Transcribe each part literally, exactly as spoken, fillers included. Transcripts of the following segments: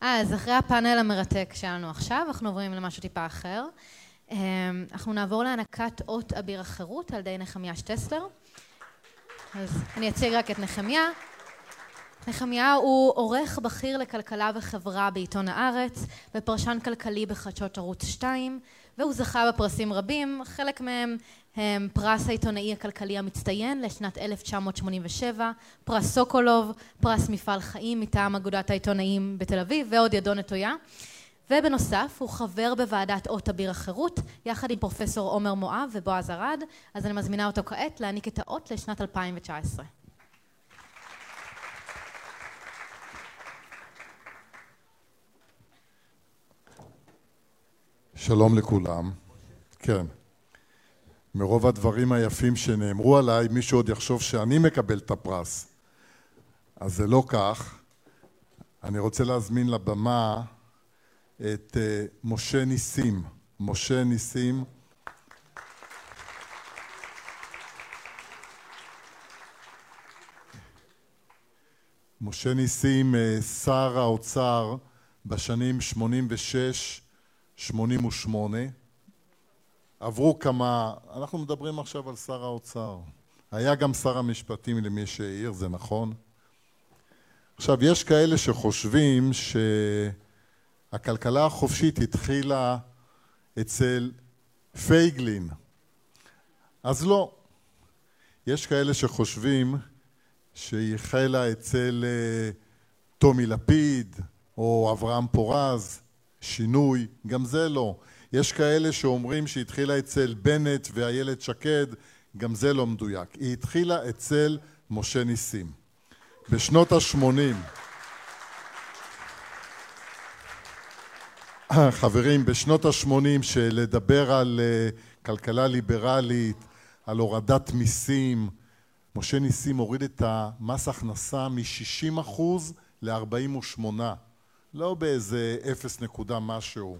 אז אחרי הפאנל המרתק שלנו עכשיו, אנחנו עוברים למשהו טיפה אחר. אנחנו נעבור להענקת אות אביר החירות על ידי נחמיה שטרסלר. אז אני אציג רק את נחמיה. נחמיה הוא עורך בכיר לכלכלה וחברה בעיתון הארץ, ופרשן כלכלי בחדשות ערוץ שתיים, והוא זכה בפרסים רבים, חלק מהם הם פרס העיתונאי הכלכלי המצטיין לשנת אלף תשע מאות שמונים ושבע, פרס סוקולוב, פרס מפעל חיים מטעם אגודת העיתונאים בתל אביב, ועוד ידו נטויה. ובנוסף, הוא חבר בוועדת אות אביר החירות, יחד עם פרופסור עומר מואב ובועז ארד, אז אני מזמינה אותו כעת להעניק את האות לשנת אלפיים תשע עשרה. שלום לכולם. כן. מרוב הדברים היפים שנאמרו עליי, מישהו עוד יחשוב שאני מקבל את הפרס. אז זה לא כך. אני רוצה להזמין לבמה את uh, משה ניסים. משה ניסים. משה ניסים, uh, שר האוצר בשנים שמונים ושש שמונים ושמונה. עברו כמה, אנחנו מדברים עכשיו על שר האוצר. היה גם שר המשפטים למי שהעיר, זה נכון. עכשיו, יש כאלה שחושבים שהכלכלה החופשית התחילה אצל פייגלין. אז לא. יש כאלה שחושבים שהיא החלה אצל תומי לפיד או אברהם פורז, שינוי, גם זה לא. יש כאלה שאומרים שהתחילה אצל בנט ואיילת שקד, גם זה לא מדויק. היא התחילה אצל משה ניסים. בשנות ה-שמונים, חברים, בשנות ה-שמונים שלדבר על כלכלה ליברלית, על הורדת מיסים, משה ניסים הוריד את המס הכנסה מ-שישים אחוז ל-ארבעים ושמונה אחוז. לא באיזה אפס נקודה משהו.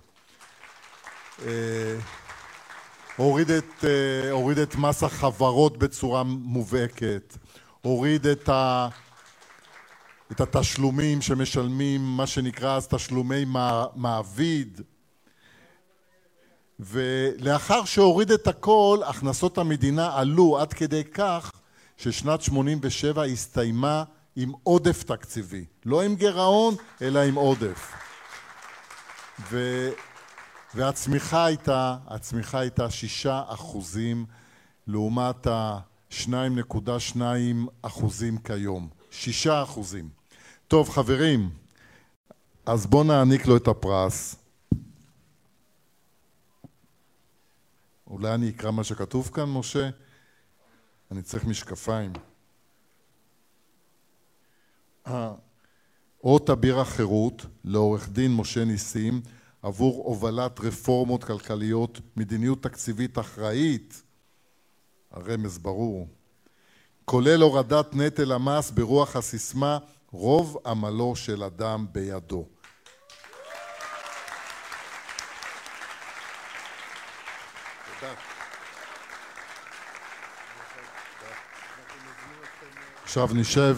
הוריד את מס החברות בצורה מובהקת, הוריד את התשלומים שמשלמים, מה שנקרא אז תשלומי מעביד, ולאחר שהוריד את הכל, הכנסות המדינה עלו עד כדי כך ששנת שמונים ושבע הסתיימה עם עודף תקציבי, לא עם גירעון, אלא עם עודף. ו... והצמיחה הייתה, הצמיחה הייתה שישה אחוזים, לעומת ה-שתיים נקודה שתיים אחוזים כיום. שישה אחוזים. טוב, חברים, אז בואו נעניק לו את הפרס. אולי אני אקרא מה שכתוב כאן, משה? אני צריך משקפיים. אות אביר החירות לעורך דין משה ניסים עבור הובלת רפורמות כלכליות, מדיניות תקציבית אחראית, הרמז ברור, כולל הורדת נטל המס ברוח הסיסמה רוב עמלו של אדם בידו. עכשיו נשב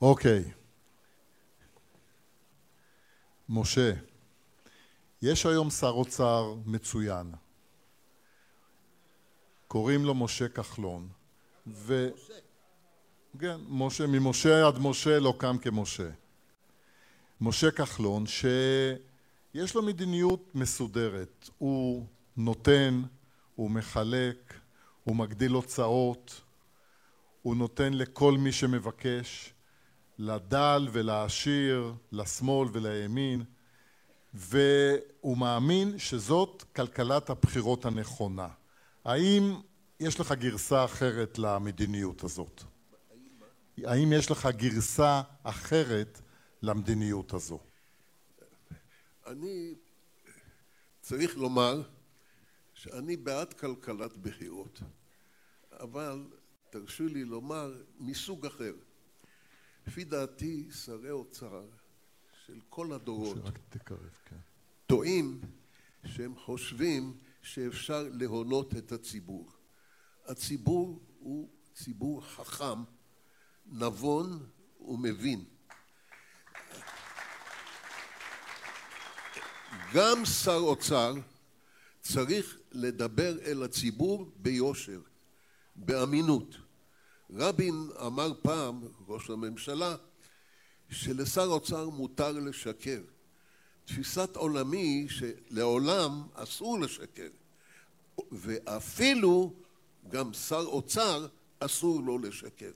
אוקיי. משה, יש היום שר אוצר מצוין. קוראים לו משה כחלון. ו... כן, משה, ממשה עד משה לא קם כמשה. משה כחלון, שיש לו מדיניות מסודרת. הוא נותן, הוא מחלק, הוא מגדיל הוצאות, הוא נותן לכל מי שמבקש. לדל ולעשיר, לשמאל ולימין, והוא מאמין שזאת כלכלת הבחירות הנכונה. האם יש לך גרסה אחרת למדיניות הזאת? האם יש לך גרסה אחרת למדיניות הזו? אני צריך לומר שאני בעד כלכלת בחירות, אבל תרשו לי לומר, מסוג אחר. לפי דעתי, שרי אוצר של כל הדורות טועים שהם חושבים שאפשר להונות את הציבור. הציבור הוא ציבור חכם, נבון ומבין. גם שר אוצר צריך לדבר אל הציבור ביושר, באמינות. רבין אמר פעם, ראש הממשלה, שלשר אוצר מותר לשקר. תפיסת עולמי שלעולם אסור לשקר, ואפילו גם שר אוצר אסור לו לשקר.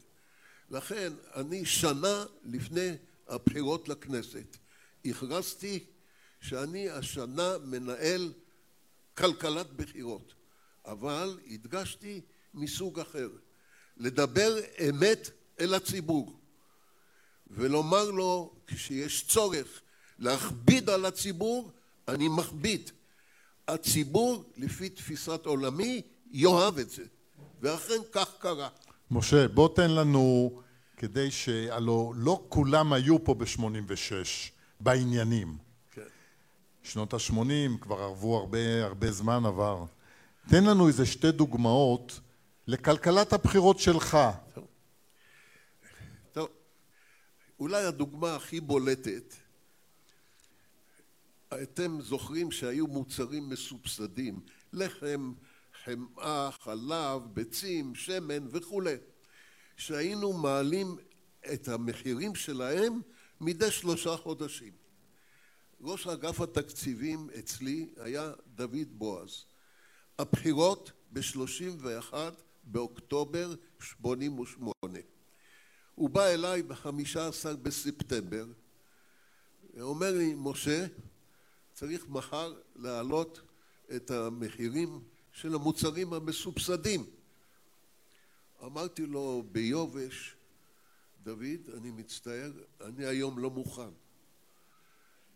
לכן אני שנה לפני הבחירות לכנסת הכרזתי שאני השנה מנהל כלכלת בחירות, אבל הדגשתי מסוג אחר, לדבר אמת אל הציבור ולומר לו כשיש צורך להכביד על הציבור, אני מכביד. הציבור, לפי תפיסת עולמי, יאהב את זה. ואכן כך קרה. משה, בוא תן לנו, כדי שאלו, לא כולם היו פה ב-שמונים ושש, בעניינים. כן. שנות ה-שמונים, כבר ערבו הרבה, הרבה זמן עבר. תן לנו איזה שתי דוגמאות לכלכלת הבחירות שלך. טוב. טוב. אולי הדוגמה הכי בולטת, אתם זוכרים שהיו מוצרים מסובסדים, לחם, חמאה, חלב, ביצים, שמן וכו', שהיינו מעלים את המחירים שלהם מדי שלושה חודשים. ראש אגף התקציבים אצלי היה דוד בועז. הבחירות ב-שלושים ואחד באוקטובר שמונים ושמונה. הוא בא אליי ב-חמישה עשר בספטמבר, ואומר לי, משה, צריך מחר להעלות את המחירים של המוצרים המסובסדים. אמרתי לו ביובש, דוד, אני מצטער, אני היום לא מוכן.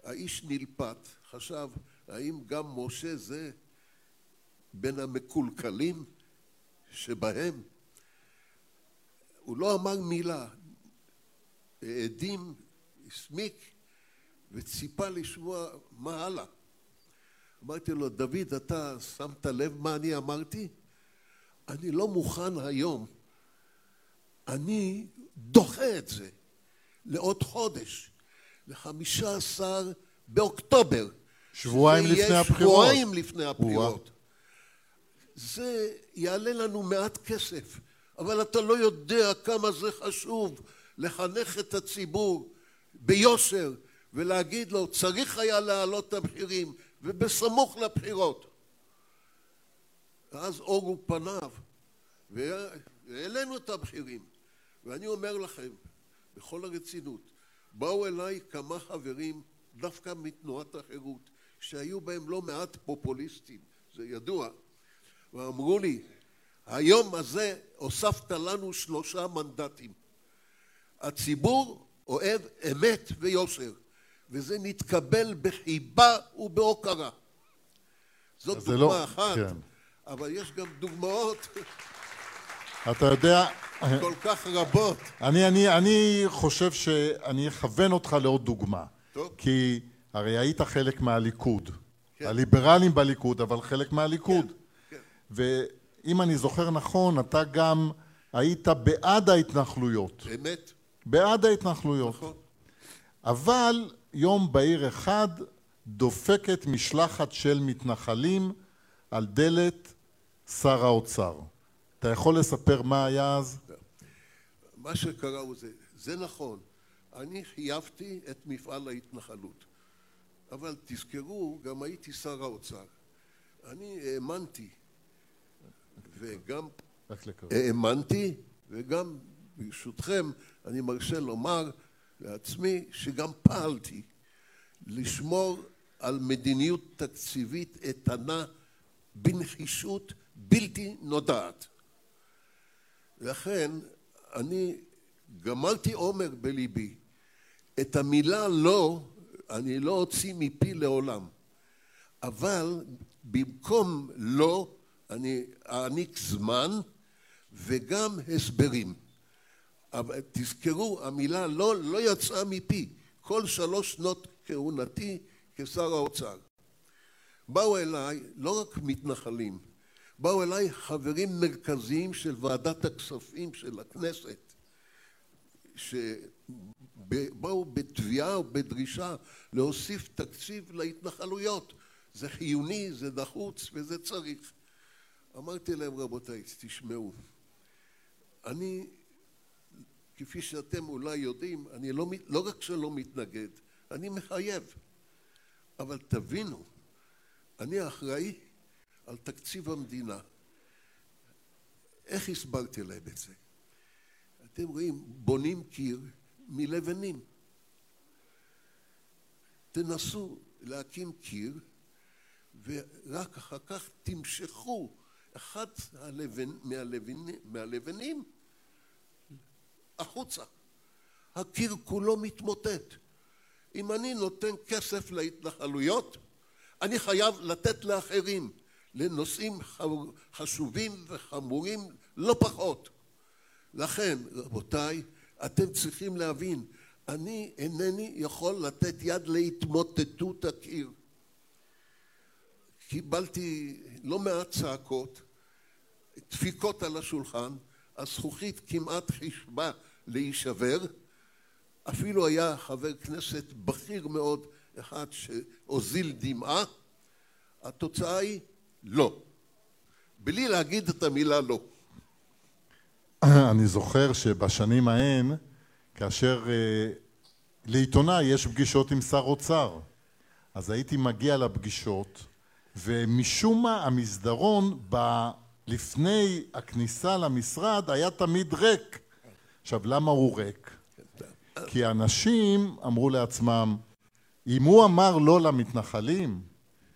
האיש נלפת, חשב, האם גם משה זה בין המקולקלים שבהם? הוא לא אמר מילה, העדים, הסמיק, וציפה לשמוע מה הלאה. אמרתי לו, דוד, אתה שמת לב מה אני אמרתי? אני לא מוכן היום. אני דוחה את זה לעוד חודש, ל-חמישה עשר באוקטובר. שבועיים לפני הבחירות. שבועיים לפני הבחירות. זה יעלה לנו מעט כסף, אבל אתה לא יודע כמה זה חשוב לחנך את הציבור ביושר, ולהגיד לו, צריך היה להעלות את המחירים, ובסמוך לבחירות. אז אור הוא פניו, והעלינו את המחירים. ואני אומר לכם, בכל הרצינות, באו אליי כמה חברים, דווקא מתנועת החירות, שהיו בהם לא מעט פופוליסטים, זה ידוע, ואמרו לי, היום הזה הוספת לנו שלושה מנדטים. הציבור אוהב אמת ויושר. וזה נתקבל בחיבה ובהוקרה. זאת דוגמה לא, אחת, כן. אבל יש גם דוגמאות אתה יודע, כל כך רבות. אני, אני, אני חושב שאני אכוון אותך לעוד דוגמה. טוב. כי הרי היית חלק מהליכוד. כן. הליברלים בליכוד, אבל חלק מהליכוד. כן, כן. ואם אני זוכר נכון, אתה גם היית בעד ההתנחלויות. אמת. בעד ההתנחלויות. נכון. אבל יום בהיר אחד דופקת משלחת של מתנחלים על דלת שר האוצר. אתה יכול לספר מה היה אז? מה שקרה הוא זה, זה נכון. אני חייבתי את מפעל ההתנחלות. אבל תזכרו, גם הייתי שר האוצר. אני האמנתי, וגם האמנתי, וגם ברשותכם אני מרשה לומר, לעצמי שגם פעלתי לשמור על מדיניות תקציבית איתנה בנחישות בלתי נודעת. לכן אני גמרתי עומר בליבי. את המילה לא, אני לא הוציא מפי לעולם. אבל במקום לא, אני אעניק זמן וגם הסברים. אבל תזכרו, המילה לא, לא יצאה מפי. כל שלוש שנות כהונתי כשר האוצר. באו אליי לא רק מתנחלים, באו אליי חברים מרכזיים של ועדת הכספים של הכנסת, שבאו בתביעה ובדרישה להוסיף תקציב להתנחלויות. זה חיוני, זה דחוץ וזה צריך. אמרתי להם, רבותיי, תשמעו, אני, כפי שאתם אולי יודעים, אני לא, לא רק שלא מתנגד, אני מחייב. אבל תבינו, אני אחראי על תקציב המדינה. איך הסברתי להם את זה? אתם רואים, בונים קיר מלבנים. תנסו להקים קיר, ורק אחר כך תמשכו אחד מהלבנים החוצה. הקיר כולו מתמוטט. אם אני נותן כסף להתנחלויות, אני חייב לתת לאחרים, לנושאים חשובים וחמורים לא פחות. לכן, רבותיי, אתם צריכים להבין, אני אינני יכול לתת יד להתמוטטות הקיר. קיבלתי לא מעט צעקות, דפיקות על השולחן, הזכוכית כמעט חשבה להישבר. אפילו היה חבר כנסת בכיר מאוד אחד שהוזיל דמעה. התוצאה היא לא. בלי להגיד את המילה לא. אני זוכר שבשנים ההן, כאשר לעיתונאי יש פגישות עם שר אוצר, אז הייתי מגיע לפגישות, ומשום מה המסדרון לפני הכניסה למשרד היה תמיד ריק. עכשיו, למה הוא ריק? כי אנשים אמרו לעצמם, אם הוא אמר לא למתנחלים,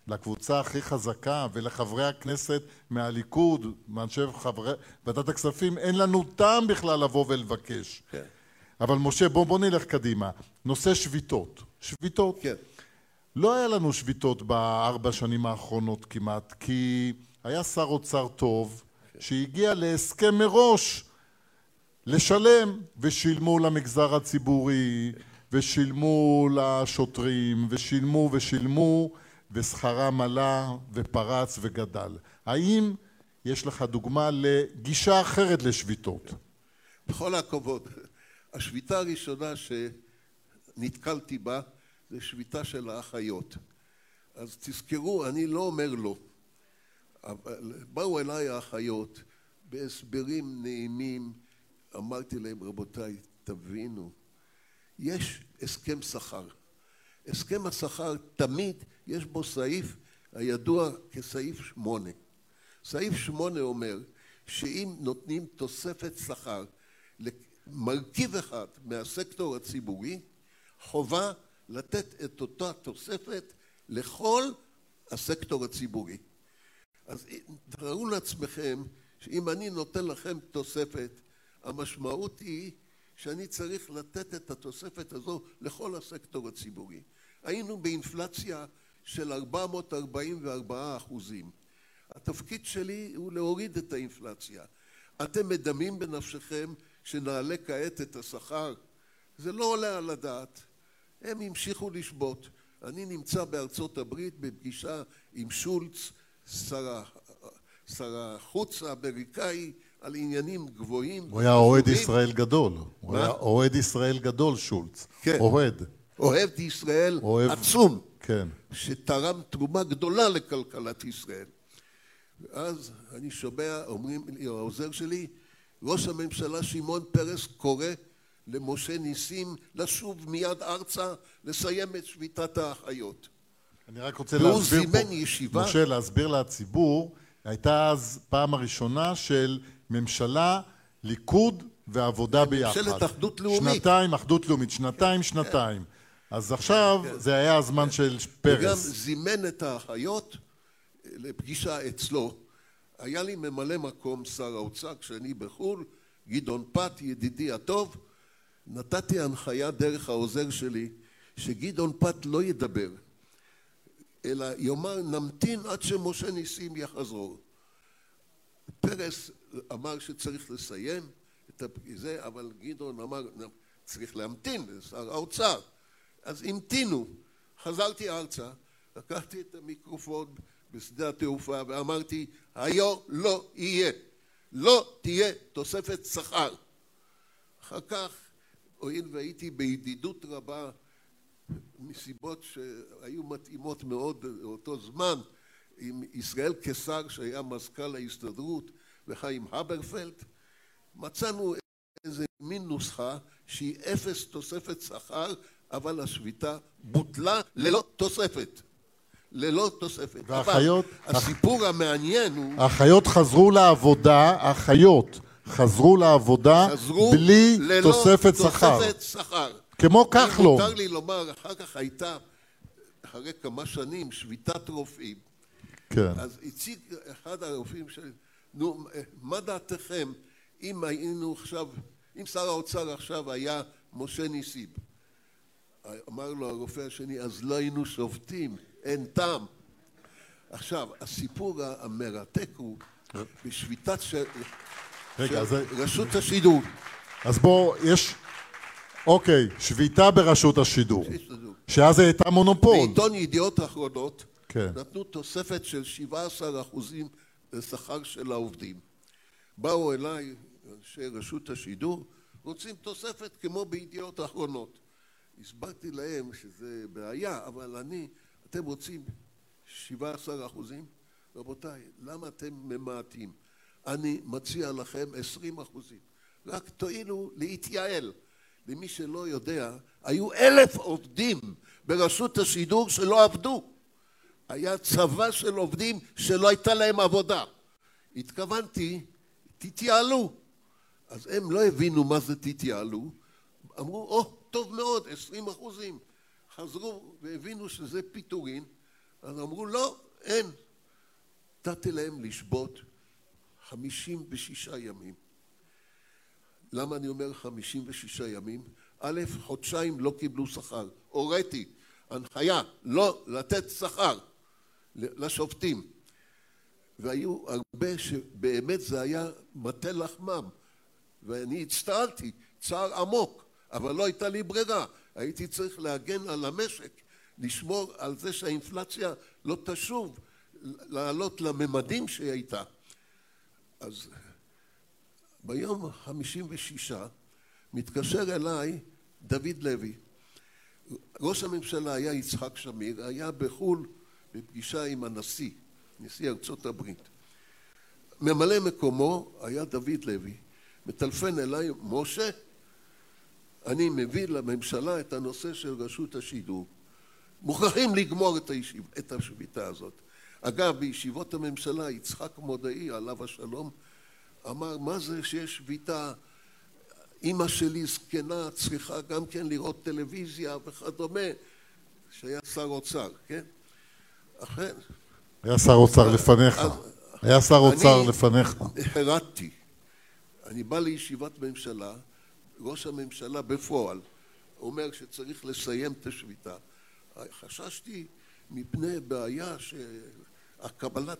לקבוצה הכי חזקה ולחברי הכנסת מהליכוד, מאנשי חברי ועדת הכספים, אין לנו טעם בכלל לבוא ולבקש. כן. אבל משה, בוא, בוא נלך קדימה. נושא שביתות. שביתות? כן. לא היה לנו שביתות בארבע שנים האחרונות כמעט, כי היה שר אוצר טוב שהגיע להסכם מראש לשלם, ושילמו למגזר הציבורי, ושילמו לשוטרים, ושילמו ושילמו, ושכרם עלה ופרץ וגדל. האם יש לך דוגמה לגישה אחרת לשביתות? בכל הכבוד, השביתה הראשונה שנתקלתי בה זה שביתה של האחיות. אז תזכרו, אני לא אומר לא. אבל באו אליי האחיות בהסברים נעימים. אמרתי להם, רבותיי, תבינו, יש הסכם שכר. הסכם השכר תמיד יש בו סעיף הידוע כסעיף שמונה. סעיף שמונה אומר שאם נותנים תוספת שכר למרכיב אחד מהסקטור הציבורי, חובה לתת את אותה תוספת לכל הסקטור הציבורי. אז תראו לעצמכם שאם אני נותן לכם תוספת, המשמעות היא שאני צריך לתת את התוספת הזו לכל הסקטור הציבורי. היינו באינפלציה של ארבע מאות ארבעים וארבעה אחוזים. התפקיד שלי הוא להוריד את האינפלציה. אתם מדמים בנפשכם שנעלה כעת את השכר? זה לא עולה על הדעת. הם המשיכו לשבות. אני נמצא בארצות הברית בפגישה עם שולץ, שר, שר החוץ האמריקאי, על עניינים גבוהים. הוא היה אוהד ישראל גדול. הוא היה אוהד ישראל גדול, שולץ. כן. אוהד. אוהב ישראל עצום. כן. שתרם תרומה גדולה לכלכלת ישראל. ואז אני שומע, אומרים, העוזר שלי, ראש הממשלה שמעון פרס קורא למשה ניסים לשוב מיד ארצה, לסיים את שביתת האחיות. אני רק רוצה להסביר פה, משה, להסביר לציבור, הייתה אז פעם הראשונה של ממשלה, ליכוד ועבודה ביחד. ממשלת אחדות לאומית. שנתיים, אחדות לאומית, שנתיים, שנתיים. אז עכשיו זה היה הזמן של פרס. וגם זימן את האחיות לפגישה אצלו. היה לי ממלא מקום שר האוצר כשאני בחול, גדעון פת, ידידי הטוב. נתתי הנחיה דרך העוזר שלי שגדעון פת לא ידבר, אלא יאמר נמתין עד שמשה ניסים יחזור. פרס אמר שצריך לסיים את זה, אבל גדעון אמר, צריך להמתין, שר האוצר. אז המתינו, חזרתי ארצה, לקחתי את המיקרופון בשדה התעופה ואמרתי, היום לא יהיה, לא תהיה תוספת שכר. אחר כך, הואיל והייתי בידידות רבה, מסיבות שהיו מתאימות מאוד באותו זמן, עם ישראל כשר שהיה מזכ"ל ההסתדרות וחיים הברפלד, מצאנו איזה מין נוסחה שהיא אפס תוספת שכר, אבל השביתה בוטלה ללא תוספת. ללא תוספת. והחיות, אבל הסיפור הח... המעניין הוא... החיות חזרו לעבודה, החיות חזרו לעבודה חזרו בלי תוספת שכר. תוספת שכר. כמו כך לא. מותר לי לומר, אחר כך הייתה, אחרי כמה שנים, שביתת רופאים. כן. אז הציג אחד הרופאים של... נו, מה דעתכם אם היינו עכשיו... אם שר האוצר עכשיו היה משה ניסים? אמר לו הרופא השני, אז לא היינו שובתים, אין טעם. עכשיו, הסיפור המרתק הוא בשביתת של, רגע, של זה... רשות השידור. אז בוא, יש... אוקיי, שביתה ברשות השידור. השידור. שאז הייתה מונופול. בעיתון ידיעות אחרונות, כן. נתנו תוספת של שבעה עשר אחוז לשכר של העובדים. באו אליי אנשי רשות השידור, רוצים תוספת כמו בידיעות אחרונות. הסברתי להם שזה בעיה, אבל אני, אתם רוצים שבעה עשר אחוזים? רבותיי, למה אתם ממעטים? אני מציע לכם עשרים אחוזים. רק תועילו להתייעל. למי שלא יודע, היו אלף עובדים ברשות השידור שלא עבדו. היה צבא של עובדים שלא הייתה להם עבודה. התכוונתי, תתייעלו. אז הם לא הבינו מה זה תתייעלו. אמרו, או, oh, טוב מאוד, עשרים אחוזים. חזרו והבינו שזה פיטורין. אז אמרו, לא, אין. נתתי להם לשבות חמישים ושישה ימים. למה אני אומר חמישים ושישה ימים? א', חודשיים לא קיבלו שכר. הוריתי, הנחיה, לא לתת שכר לשופטים. והיו הרבה שבאמת זה היה מטה לחמם. ואני הצטערתי, צער עמוק, אבל לא הייתה לי ברירה. הייתי צריך להגן על המשק, לשמור על זה שהאינפלציה לא תשוב, לעלות לממדים שהייתה. אז... ביום חמישים ושש מתקשר אליי דוד לוי. ראש הממשלה היה יצחק שמיר, היה בחול בפגישה עם הנשיא, נשיא ארצות הברית. ממלא מקומו היה דוד לוי. מטלפן אליי, משה, אני מביא לממשלה את הנושא של רשות השידור. מוכרחים לגמור את, הישיב, את השביתה הזאת. אגב, בישיבות הממשלה יצחק מודעי, עליו השלום, אמר, מה זה שיש שביתה? אמא שלי זקנה, צריכה גם כן לראות טלוויזיה וכדומה, שהיה שר אוצר, כן? אכן. היה שר אוצר לפניך. היה שר אוצר לפניך. אני הרדתי. אני בא לישיבת ממשלה, ראש הממשלה בפועל, אומר שצריך לסיים את השביתה. חששתי מפני בעיה שהקבלת,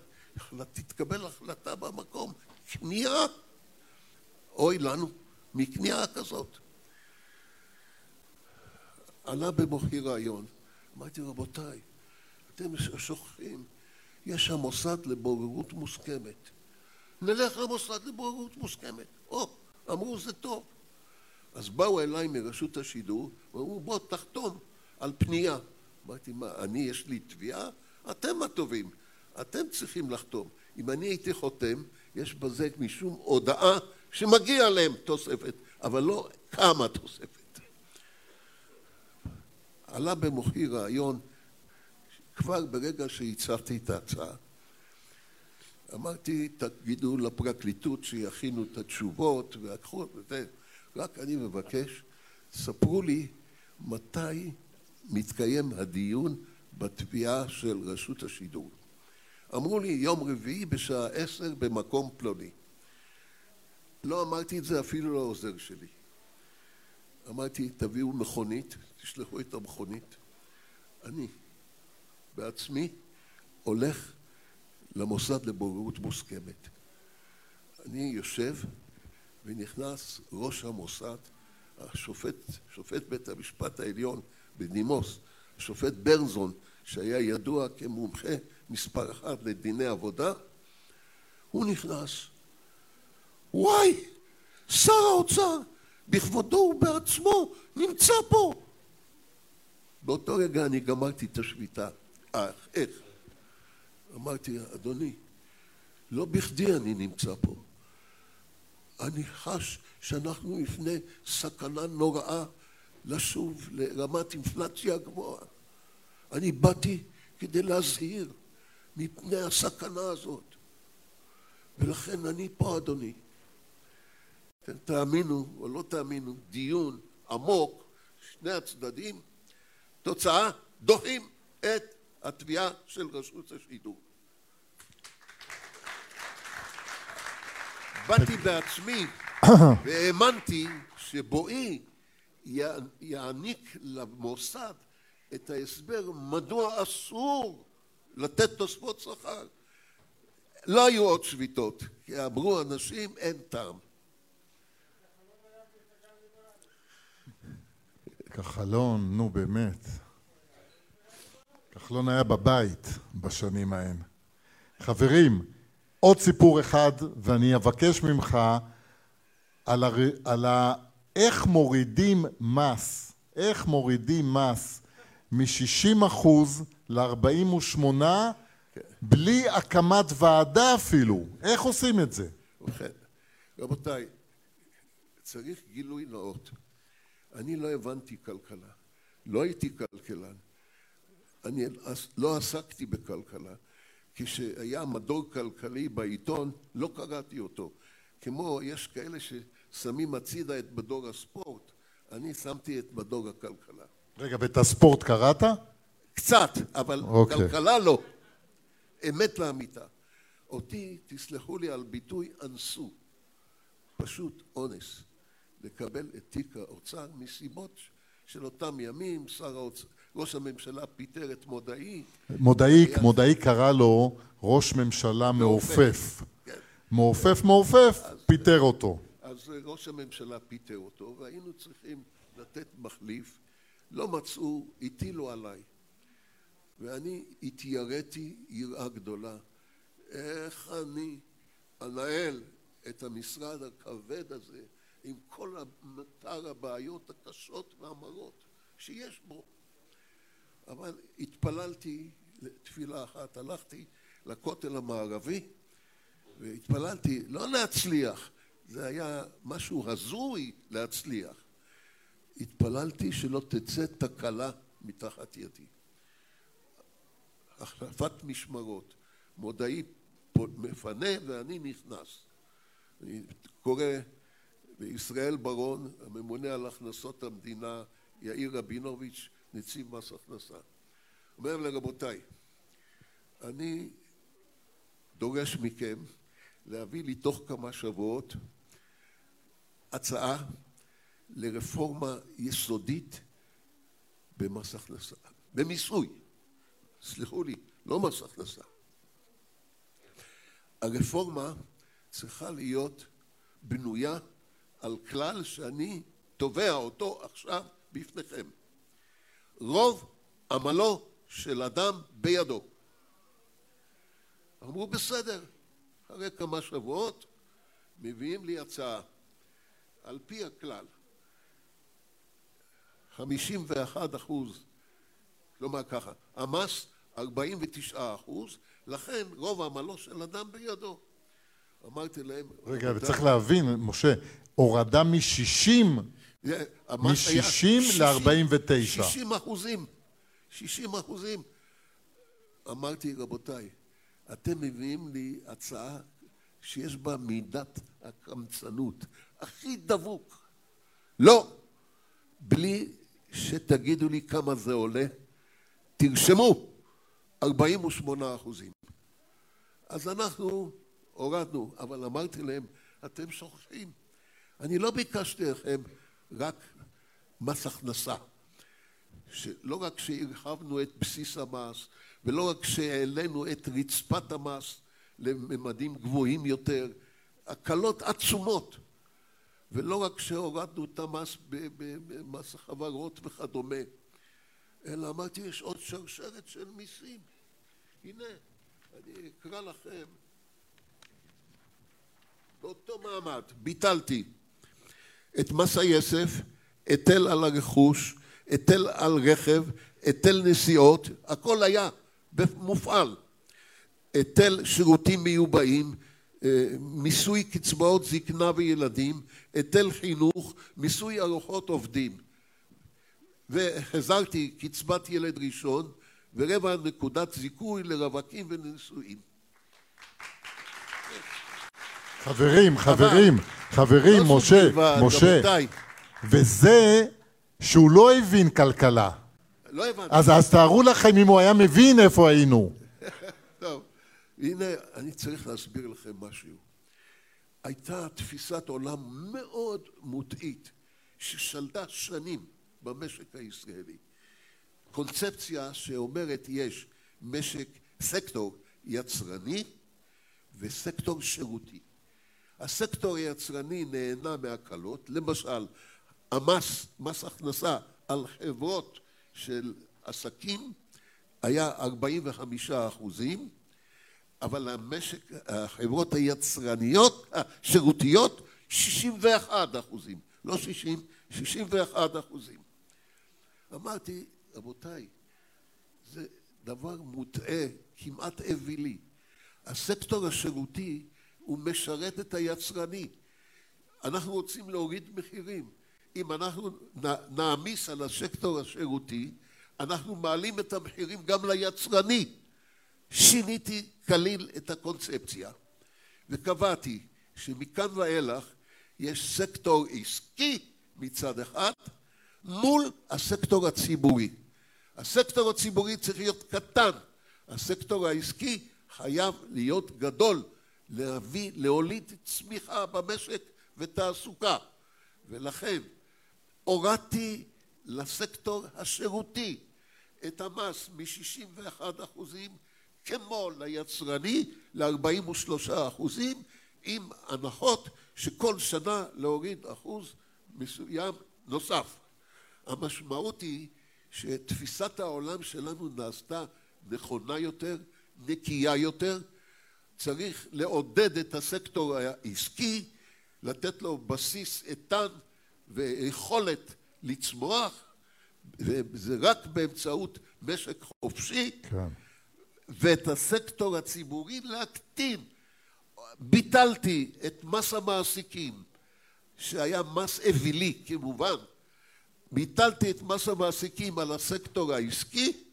תתקבל החלטה במקום, קנייה, אוי לנו, מקנייה כזאת. עלה במוחי רעיון, אמרתי, רבותיי, אתם שוכחים, יש המוסד לבוררות מוסכמת. נלך למוסד לבוררות מוסכמת. או, אמרו, זה טוב. אז באו אליי מרשות השידור, ואמרו, בוא, תחתום על פנייה. אמרתי, מה, אני, יש לי תביעה? אתם הטובים, אתם צריכים לחתום. אם אני הייתי חותם, יש בזה משום הודעה שמגיע להם תוספת, אבל לא כמה תוספת. עלה במוחי רעיון, כבר ברגע שהצעתי את ההצעה, אמרתי, תגידו לפרקליטות שיכינו את התשובות, והקחו, רק אני מבקש, ספרו לי מתי מתקיים הדיון בתביעה של רשות השידור. אמרו לי, יום רביעי בשעה עשר במקום פלוני. לא אמרתי את זה אפילו לעוזר שלי. אמרתי, תביאו מכונית, תשלחו את המכונית. אני בעצמי הולך למוסד לבוררות מוסכמת. אני יושב ונכנס ראש המוסד, השופט, שופט בית המשפט העליון בדימוס, השופט ברנזון, שהיה ידוע כמומחה מספר אחת לדיני עבודה, הוא נכנס. וואי, שר האוצר, בכבודו ובעצמו, נמצא פה. באותו רגע אני גמרתי את השביתה. אה, איך? אמרתי, אדוני, לא בכדי אני נמצא פה. אני חש שאנחנו לפני סכנה נוראה לשוב לרמת אינפלציה גבוהה. אני באתי כדי להזהיר מפני הסכנה הזאת. ולכן אני פה, אדוני. אתם תאמינו או לא תאמינו, דיון עמוק, שני הצדדים, תוצאה, דוחים את התביעה של רשות השידור. באתי בעצמי והאמנתי שבואי יעניק למוסד את ההסבר מדוע אסור לתת תוספות שכר. לא היו עוד שביתות, כי אמרו אנשים אין טעם. כחלון, נו באמת. כחלון היה בבית בשנים ההן. חברים, עוד סיפור אחד, ואני אבקש ממך על, הר... על ה... איך מורידים מס, איך מורידים מס מ-שישים אחוז ל-ארבעים ושמונה אחוז בלי הקמת ועדה אפילו. איך עושים את זה? ובכן, רבותיי, צריך גילוי נאות. אני לא הבנתי כלכלה, לא הייתי כלכלן, אני לא עסקתי בכלכלה. כשהיה מדור כלכלי בעיתון, לא קראתי אותו. כמו יש כאלה ששמים הצידה את מדור הספורט, אני שמתי את מדור הכלכלה. רגע, ואת הספורט קראת? קצת, אבל אוקיי. כלכלה לא. אמת לאמיתה. אותי, תסלחו לי על ביטוי, אנסו. פשוט אונס. לקבל את תיק האוצר מסיבות של אותם ימים, שר האוצר. ראש הממשלה פיטר את מודעי. מודעי, מודעי קרא לו ראש ממשלה מעופף. מעופף מעופף, פיטר אותו. אז ראש הממשלה פיטר אותו, והיינו צריכים לתת מחליף. לא מצאו, הטילו עליי. ואני התיירתי יראה גדולה. איך אני אנהל את המשרד הכבד הזה, עם כל המטר הבעיות הקשות והמרות שיש בו. אבל התפללתי לתפילה אחת, הלכתי לכותל המערבי והתפללתי לא להצליח, זה היה משהו הזוי להצליח. התפללתי שלא תצא תקלה מתחת ידי. החלפת משמרות, מודעי מפנה ואני נכנס. אני קורא בישראל ברון, הממונה על הכנסות המדינה, יאיר רבינוביץ', נציב מס הכנסה. אומר לרבותיי, אני דורש מכם להביא לי תוך כמה שבועות הצעה לרפורמה יסודית במס הכנסה, במיסוי. סליחו לי, לא מס הכנסה. הרפורמה צריכה להיות בנויה על כלל שאני תובע אותו עכשיו בפניכם. רוב עמלו של אדם בידו. אמרו בסדר, אחרי כמה שבועות מביאים לי הצעה. על פי הכלל, חמישים ואחד אחוז, כלומר ככה, המס ארבעים ותשעה אחוז, לכן רוב עמלו של אדם בידו. אמרתי להם... רגע, וצריך להבין, משה, הורדה מ-שישים... מ-שישים ל-ארבעים ותשע. שישים אחוזים. שישים אחוזים. אמרתי, רבותיי, אתם מביאים לי הצעה שיש בה מידת הקמצנות. הכי דבוק. לא. בלי שתגידו לי כמה זה עולה, תרשמו. ארבעים ושמונה אחוזים. אז אנחנו הורדנו, אבל אמרתי להם, אתם שוכחים. אני לא ביקשתי לכם רק מס הכנסה, שלא רק שהרחבנו את בסיס המס, ולא רק שהעלינו את רצפת המס לממדים גבוהים יותר, הקלות עצומות, ולא רק שהורדנו את המס במס החברות וכדומה, אלא אמרתי, יש עוד שרשרת של מיסים. הנה, אני אקרא לכם, באותו מעמד, ביטלתי את מס היסף, היטל על הרכוש, היטל על רכב, היטל נסיעות, הכל היה מופעל. היטל שירותים מיובאים, מיסוי קצבאות זקנה וילדים, היטל חינוך, מיסוי ארוחות עובדים. והחזרתי קצבת ילד ראשון ורבע נקודת זיכוי לרווקים ונשואים. חברים, חברים, חברים, משה, משה, וזה שהוא לא הבין כלכלה. לא הבנתי. אז תארו לכם אם הוא היה מבין איפה היינו. טוב, הנה אני צריך להסביר לכם משהו. הייתה תפיסת עולם מאוד מוטעית ששלדה שנים במשק הישראלי. קונספציה שאומרת יש משק, סקטור יצרני וסקטור שירותי. הסקטור היצרני נהנה מהקלות, למשל המס, מס הכנסה על חברות של עסקים היה ארבעים וחמישה אחוזים, אבל המשק, החברות היצרניות, השירותיות, שישים ואחד אחוזים, לא שישים, שישים ואחד אחוזים. אמרתי, רבותיי, זה דבר מוטעה, כמעט אווילי. הסקטור השירותי הוא משרת את היצרני. אנחנו רוצים להוריד מחירים. אם אנחנו נעמיס על הסקטור השירותי, אנחנו מעלים את המחירים גם ליצרני. שיניתי כליל את הקונספציה, וקבעתי שמכאן ואילך יש סקטור עסקי מצד אחד, מול הסקטור הציבורי. הסקטור הציבורי צריך להיות קטן, הסקטור העסקי חייב להיות גדול, להביא, להוליד צמיחה במשק ותעסוקה. ולכן הורדתי לסקטור השירותי את המס מ-שישים ואחד אחוזים כמו ליצרני ל-ארבעים ושלושה אחוזים, עם הנחות שכל שנה להוריד אחוז מסוים נוסף. המשמעות היא שתפיסת העולם שלנו נעשתה נכונה יותר, נקייה יותר. צריך לעודד את הסקטור העסקי, לתת לו בסיס איתן ויכולת לצמוח, וזה רק באמצעות משק חופשי, כן. ואת הסקטור הציבורי להקטין. ביטלתי את מס המעסיקים, שהיה מס אווילי כמובן, ביטלתי את מס המעסיקים על הסקטור העסקי,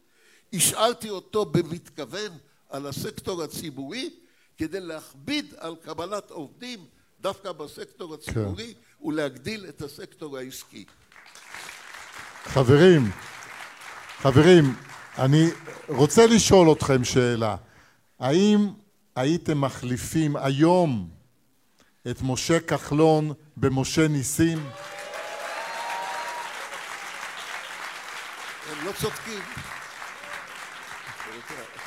השאלתי אותו במתכוון על הסקטור הציבורי, כדי להכביד על קבלת עובדים דווקא בסקטור הציבורי, כן. ולהגדיל את הסקטור העסקי. חברים, חברים, אני רוצה לשאול אתכם שאלה. האם הייתם מחליפים היום את משה כחלון במשה ניסים? הם לא צודקים.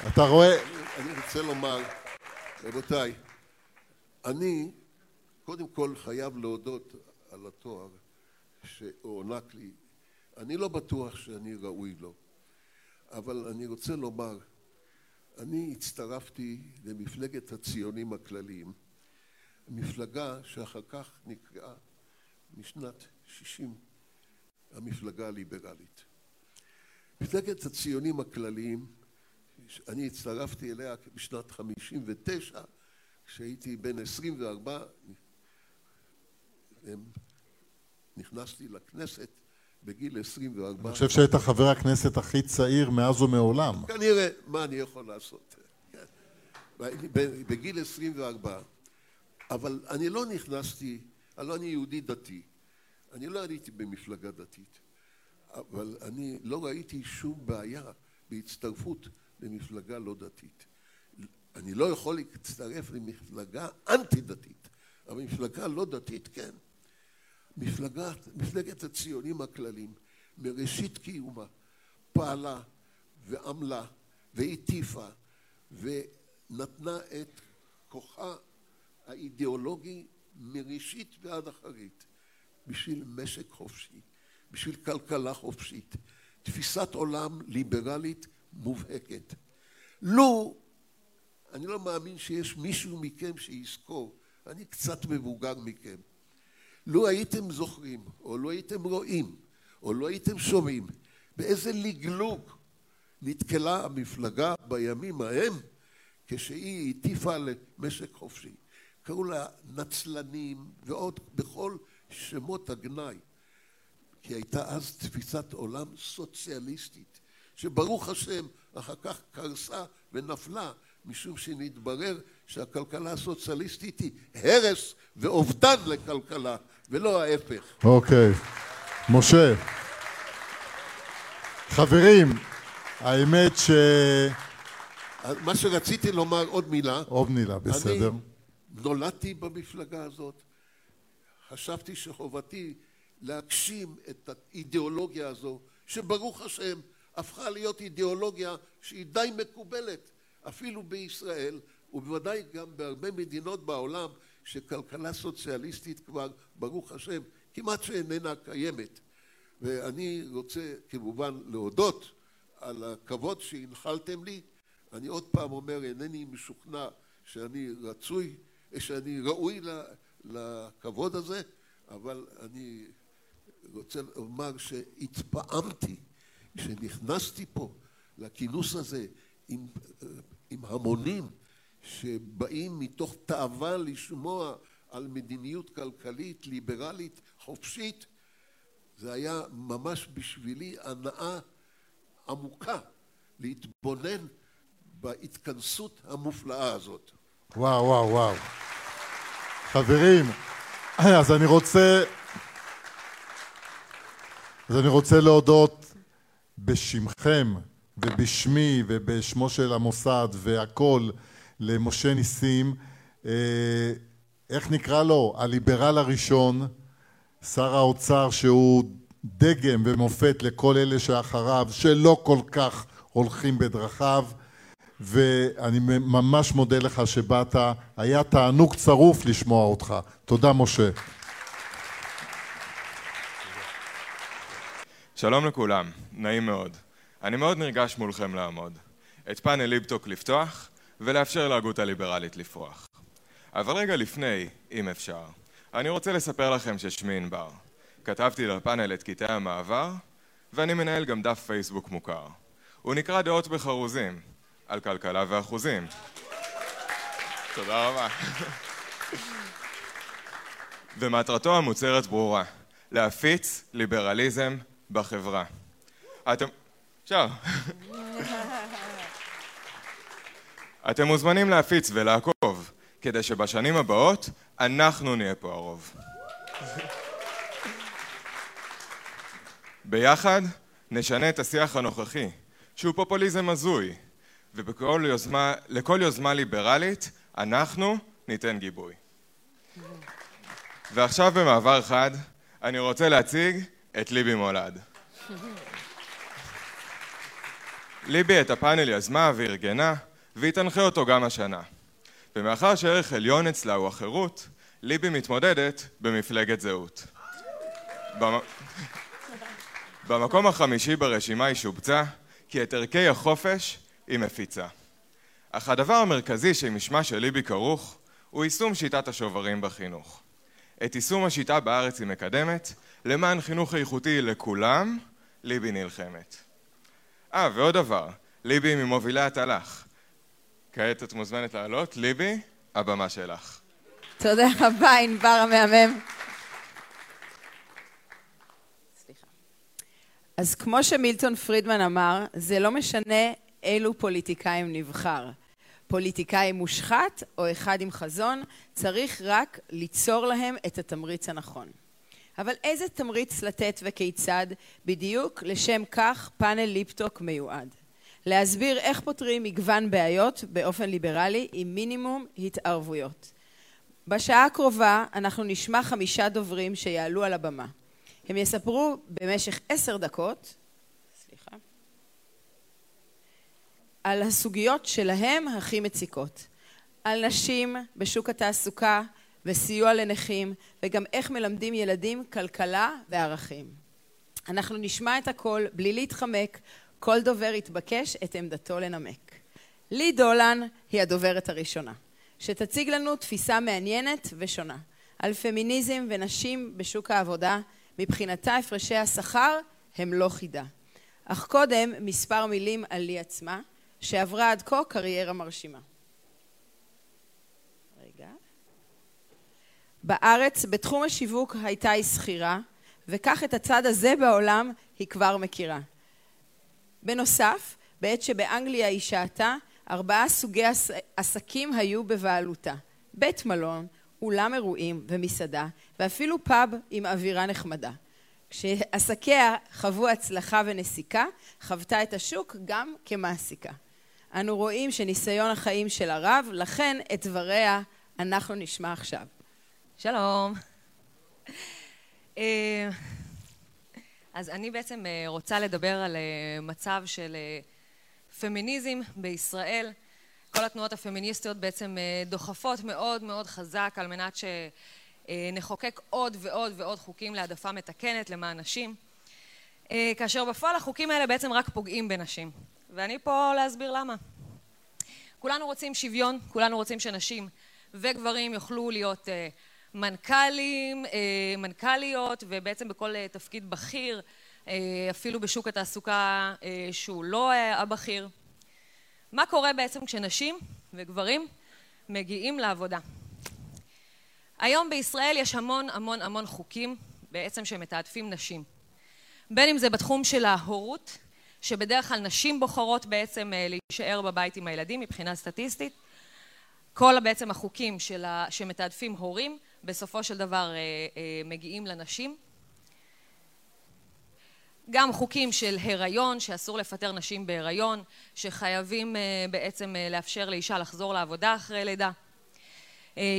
אתה רואה? אני רוצה לומר, רבותיי, אני קודם כל חייב להודות על התואר שהוענק לי. אני לא בטוח שאני ראוי לו, אבל אני רוצה לומר, אני הצטרפתי למפלגת הציונים הכלליים, מפלגה שאחר כך נקראה משנת שישים המפלגה הליברלית. מפלגת הציונים הכלליים, אני הצטרפתי אליה בשנת חמישים ותשע, כשהייתי בן עשרים וארבע, נכנסתי לכנסת בגיל עשרים וארבע. אני חושב שהיית חבר הכנסת הכי צעיר מאז ומעולם. כנראה, מה אני יכול לעשות? בגיל עשרים וארבע, אבל אני לא נכנסתי, הלא אני יהודי דתי, אני לא עליתי במפלגה דתית, אבל אני לא ראיתי שום בעיה בהצטרפות למפלגה לא דתית. אני לא יכול להצטרף למפלגה אנטי דתית, אבל מפלגה לא דתית כן. מפלגת, מפלגת הציונים הכללים, מראשית קיומה, פעלה ועמלה והטיפה ונתנה את כוחה האידיאולוגי מראשית ועד אחרית, בשביל משק חופשי, בשביל כלכלה חופשית, תפיסת עולם ליברלית מובהקת. לא, אני לא מאמין שיש מישהו מכם שיזכור, אני קצת מבוגר מכם, לא הייתם זוכרים, או לא הייתם רואים, או לא הייתם שומעים, באיזה לגלוג נתקלה המפלגה בימים ההם, כשהיא הטיפה למשק חופשי. קראו לה נצלנים ועוד בכל שמות הגנאי, כי הייתה אז תפיסת עולם סוציאליסטית, שברוך השם אחר כך קרסה ונפלה, משום שנתברר שהכלכלה הסוציאליסטית היא הרס ואובדן לכלכלה, ולא ההפך. אוקיי, משה. חברים, האמת ש... מה שרציתי לומר, עוד מילה. עוד מילה, בסדר. אני נולדתי במפלגה הזאת, חשבתי שחובתי להגשים את האידיאולוגיה הזו, שברוך השם הפכה להיות אידיאולוגיה שהיא די מקובלת, אפילו בישראל, ובוודאי גם בהרבה מדינות בעולם, שכלכלה סוציאליסטית כבר, ברוך השם, כמעט שאיננה קיימת. ואני רוצה כמובן להודות על הכבוד שהנחלתם לי. אני עוד פעם אומר, אינני משוכנע שאני רצוי, שאני ראוי לכבוד הזה, אבל אני רוצה לומר שהתפעמתי, שנכנסתי פה לכינוס הזה עם, עם המונים שבאים מתוך תאווה לשמוע על מדיניות כלכלית, ליברלית, חופשית. זה היה ממש בשבילי הנאה עמוקה להתבונן בהתכנסות המופלאה הזאת. וואו, וואו, וואו. חברים, אז אני רוצה, אז אני רוצה להודות בשמכם ובשמי ובשמו של המוסד והכל למשה ניסים, איך נקרא לו? הליברל הראשון, שר האוצר שהוא דגם ומופת לכל אלה שאחריו, שלא כל כך הולכים בדרכיו, ואני ממש מודה לך שבאת, היה תענוג צרוף לשמוע אותך. תודה משה. שלום לכולם, נעים מאוד. אני מאוד נרגש מולכם לעמוד. את פאנל ליבטוק לפתוח ולאפשר להגות הליברלית לפרוח. אבל רגע לפני, אם אפשר, אני רוצה לספר לכם ששמי ענבר. כתבתי לפאנל את כיתה המעבר, ואני מנהל גם דף פייסבוק מוכר. הוא נקרא דעות בחרוזים, על כלכלה ואחוזים. תודה רבה. ומטרתו המוצהרת ברורה, להפיץ ליברליזם בחברה. אתם... שר. אתם מוזמנים להפיץ ולעקוב, כדי שבשנים הבאות אנחנו נהיה פה הרוב. ביחד נשנה את השיח הנוכחי, שהוא פופוליזם הזוי, ובכל יוזמה, לכל יוזמה ליברלית אנחנו ניתן גיבוי. ועכשיו במעבר חד, אני רוצה להציג את ליבי מולד. ליבי את הפאנל יזמה וארגנה, והיא תנחה אותו גם השנה. ומאחר שערך עליון אצלה הוא החירות, ליבי מתמודדת במפלגת זהות. במ... במקום החמישי ברשימה היא שובצה, כי את ערכי החופש היא מפיצה. אך הדבר המרכזי שמשמע של ליבי כרוך, הוא יישום שיטת השוברים בחינוך. את יישום השיטה בארץ היא מקדמת, למען חינוך איכותי לכולם, ליבי נלחמת. אה, ועוד דבר, ליבי ממובילי התהלך. כעת את מוזמנת לעלות, ליבי, הבמה שלך. תודה רבה, ענבר המהמם. סליחה. אז כמו שמילטון פרידמן אמר, זה לא משנה אילו פוליטיקאים נבחר. פוליטיקאי מושחת או אחד עם חזון, צריך רק ליצור להם את התמריץ הנכון. אבל איזה תמריץ לתת וכיצד? בדיוק לשם כך פאנל ליבטוק מיועד. להסביר איך פותרים מגוון בעיות באופן ליברלי עם מינימום התערבויות. בשעה הקרובה אנחנו נשמע חמישה דוברים שיעלו על הבמה. הם יספרו במשך עשר דקות, סליחה, על הסוגיות שלהם הכי מציקות. על נשים בשוק התעסוקה וסיוע לנכים, וגם איך מלמדים ילדים כלכלה וערכים. אנחנו נשמע את הכל בלי להתחמק, כל דובר יתבקש את עמדתו לנמק. לי דולן היא הדוברת הראשונה, שתציג לנו תפיסה מעניינת ושונה, על פמיניזם ונשים בשוק העבודה, מבחינתה הפרשי השכר הם לא חידה. אך קודם מספר מילים על לי עצמה, שעברה עד כה קריירה מרשימה. רגע. בארץ בתחום השיווק הייתה היא שכירה, וכך את הצד הזה בעולם היא כבר מכירה. בנוסף, בעת שבאנגליה היא שעתה, ארבעה סוגי עסקים היו בבעלותה. בית מלון, אולם אירועים ומסעדה, ואפילו פאב עם אווירה נחמדה. כשעסקיה חוו הצלחה ונסיקה, חוותה את השוק גם כמעסיקה. אנו רואים שניסיון החיים של הרב, לכן את דבריה אנחנו נשמע עכשיו. שלום. אז אני בעצם רוצה לדבר על מצב של פמיניזם בישראל. כל התנועות הפמיניסטיות בעצם דוחפות מאוד מאוד חזק על מנת ש... נחוקק עוד ועוד ועוד חוקים להעדפה מתקנת למען נשים, כאשר בפועל החוקים האלה בעצם רק פוגעים בנשים. ואני פה להסביר למה. כולנו רוצים שוויון, כולנו רוצים שנשים וגברים יוכלו להיות מנכ"לים, מנכ"ליות, ובעצם בכל תפקיד בכיר, אפילו בשוק התעסוקה שהוא לא הבכיר. מה קורה בעצם כשנשים וגברים מגיעים לעבודה? היום בישראל יש המון המון המון חוקים בעצם שמתעדפים נשים. בין אם זה בתחום של ההורות, שבדרך כלל נשים בוחרות בעצם להישאר בבית עם הילדים מבחינה סטטיסטית. כל בעצם החוקים של ה... שמתעדפים הורים בסופו של דבר מגיעים לנשים. גם חוקים של הריון, שאסור לפטר נשים בהיריון, שחייבים בעצם לאפשר לאישה לחזור לעבודה אחרי לידה.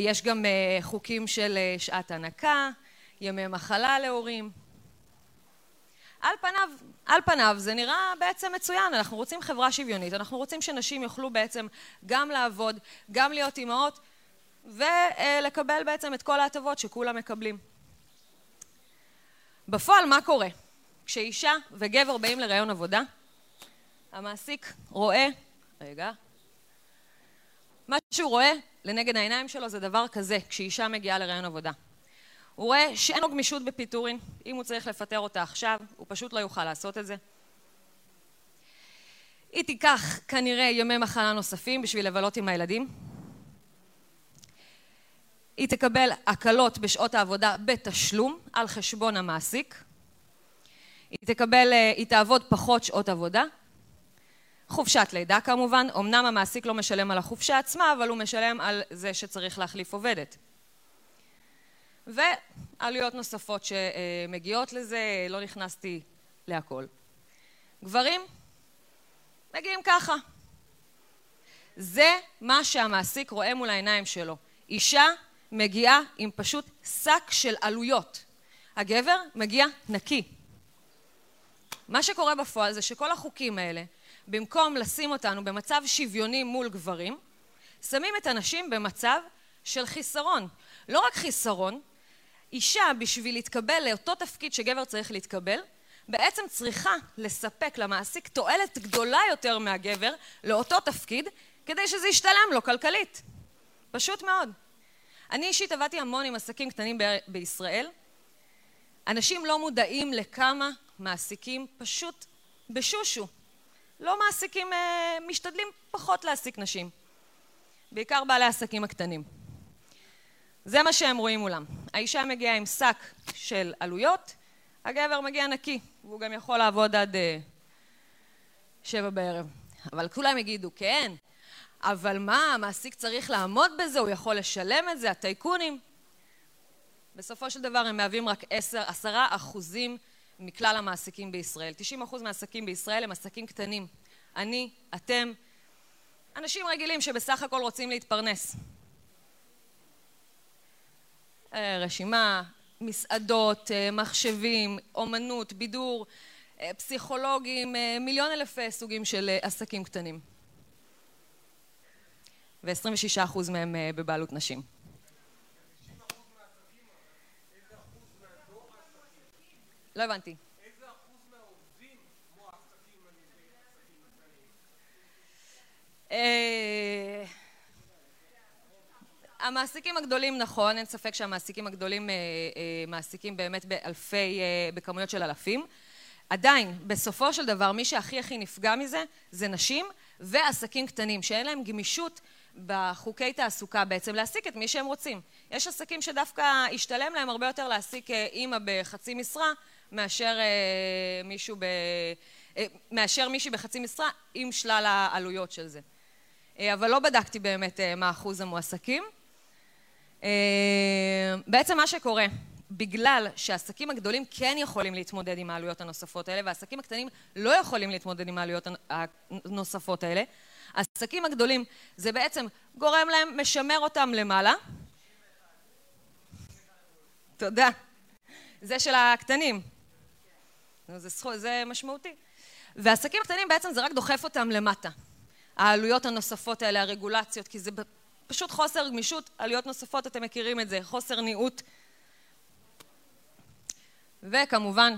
יש גם חוקים של שעת הנקה, ימי מחלה להורים. על פניו, על פניו זה נראה בעצם מצוין, אנחנו רוצים חברה שוויונית, אנחנו רוצים שנשים יוכלו בעצם גם לעבוד, גם להיות אימהות, ולקבל בעצם את כל ההטבות שכולם מקבלים. בפועל מה קורה? כשאישה וגבר באים לראיון עבודה, המעסיק רואה, רגע, מה שהוא רואה לנגד העיניים שלו זה דבר כזה, כשאישה מגיעה לראיון עבודה. הוא רואה שאין לו גמישות בפיטורין, אם הוא צריך לפטר אותה עכשיו, הוא פשוט לא יוכל לעשות את זה. היא תיקח כנראה ימי מחלה נוספים בשביל לבלות עם הילדים. היא תקבל הקלות בשעות העבודה בתשלום על חשבון המעסיק. היא תקבל, היא תעבוד פחות שעות עבודה. חופשת לידה כמובן, אמנם המעסיק לא משלם על החופשה עצמה, אבל הוא משלם על זה שצריך להחליף עובדת. ועלויות נוספות שמגיעות לזה, לא נכנסתי להכל. גברים מגיעים ככה. זה מה שהמעסיק רואה מול העיניים שלו. אישה מגיעה עם פשוט שק של עלויות. הגבר מגיע נקי. מה שקורה בפועל זה שכל החוקים האלה, במקום לשים אותנו במצב שוויוני מול גברים, שמים את הנשים במצב של חיסרון. לא רק חיסרון, אישה בשביל להתקבל לאותו תפקיד שגבר צריך להתקבל, בעצם צריכה לספק למעסיק תועלת גדולה יותר מהגבר לאותו תפקיד, כדי שזה ישתלם לו כלכלית. פשוט מאוד. אני אישית עבדתי המון עם עסקים קטנים ב- בישראל. אנשים לא מודעים לכמה מעסיקים פשוט בשושו. לא מעסיקים, משתדלים פחות להעסיק נשים. בעיקר בעלי העסקים הקטנים. זה מה שהם רואים מולם. האישה מגיעה עם שק של עלויות, הגבר מגיע נקי, והוא גם יכול לעבוד עד שבע בערב. אבל כולם יגידו, כן, אבל מה, המעסיק צריך לעמוד בזה, הוא יכול לשלם את זה, הטייקונים. בסופו של דבר הם מהווים רק עשרה אחוזים מכלל המעסיקים בישראל. תשעים אחוז מהעסקים בישראל הם עסקים קטנים. אני, אתם, אנשים רגילים שבסך הכל רוצים להתפרנס. רשימה, מסעדות, מחשבים, אומנות, בידור, פסיכולוגים, מיליון אלף סוגים של עסקים קטנים. ו-עשרים ושישה אחוז מהם בבעלות נשים. לא הבנתי. איזה אחוז מהעובדים מועסקים על ידי עסקים קטנים? המעסיקים הגדולים, נכון, אין ספק שהמעסיקים הגדולים מעסיקים באמת באלפי, בכמויות של אלפים. עדיין, בסופו של דבר, מי שהכי הכי נפגע מזה זה נשים ועסקים קטנים, שאין להם גמישות בחוקי תעסוקה בעצם להעסיק את מי שהם רוצים. יש עסקים שדווקא השתלם להם הרבה יותר להעסיק אימא בחצי משרה, מאשר מישהו ב... מאשר מישהו בחצי משרה עם שלל העלויות של זה. אבל לא בדקתי באמת מה אחוז המועסקים. בעצם מה שקורה, בגלל שהעסקים הגדולים כן יכולים להתמודד עם העלויות הנוספות האלה, והעסקים הקטנים לא יכולים להתמודד עם העלויות הנוספות האלה, העסקים הגדולים זה בעצם גורם להם, משמר אותם למעלה. תודה. זה של הקטנים. זה משמעותי. והעסקים הקטנים בעצם זה רק דוחף אותם למטה. העלויות הנוספות האלה, הרגולציות, כי זה פשוט חוסר גמישות, עלויות נוספות, אתם מכירים את זה, חוסר ניעות. וכמובן,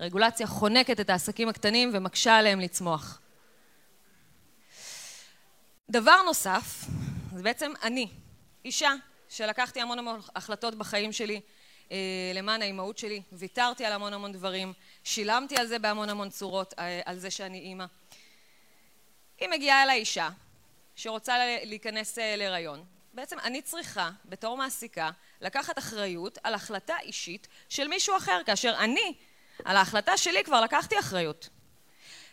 רגולציה חונקת את העסקים הקטנים ומקשה עליהם לצמוח. דבר נוסף, זה בעצם אני, אישה שלקחתי המון המון החלטות בחיים שלי, אה, למען האימהות שלי, ויתרתי על המון המון דברים, שילמתי על זה בהמון המון צורות, אה, על זה שאני אימא. היא מגיעה אל האישה שרוצה להיכנס להיריון. בעצם אני צריכה, בתור מעסיקה, לקחת אחריות על החלטה אישית של מישהו אחר, כאשר אני, על ההחלטה שלי כבר לקחתי אחריות.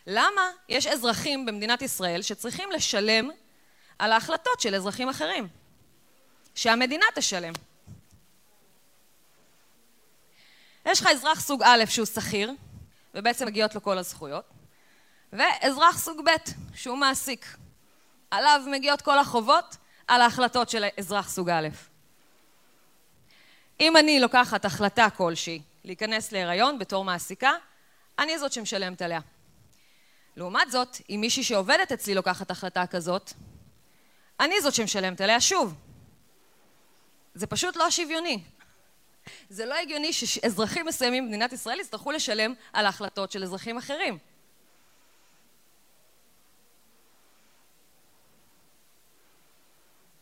למה יש אזרחים במדינת ישראל שצריכים לשלם על ההחלטות של אזרחים אחרים? שהמדינה תשלם. יש לך אזרח סוג א' שהוא שכיר, ובעצם מגיעות לו כל הזכויות, ואזרח סוג ב' שהוא מעסיק. עליו מגיעות כל החובות על ההחלטות של אזרח סוג א'. אם אני לוקחת החלטה כלשהי להיכנס להיריון בתור מעסיקה, אני זאת שמשלמת עליה. לעומת זאת, אם מישהי שעובדת אצלי לוקחת החלטה כזאת, אני זאת שמשלמת עליה שוב. זה פשוט לא שוויוני. זה לא הגיוני שאזרחים מסוימים במדינת ישראל יצטרכו לשלם על ההחלטות של אזרחים אחרים.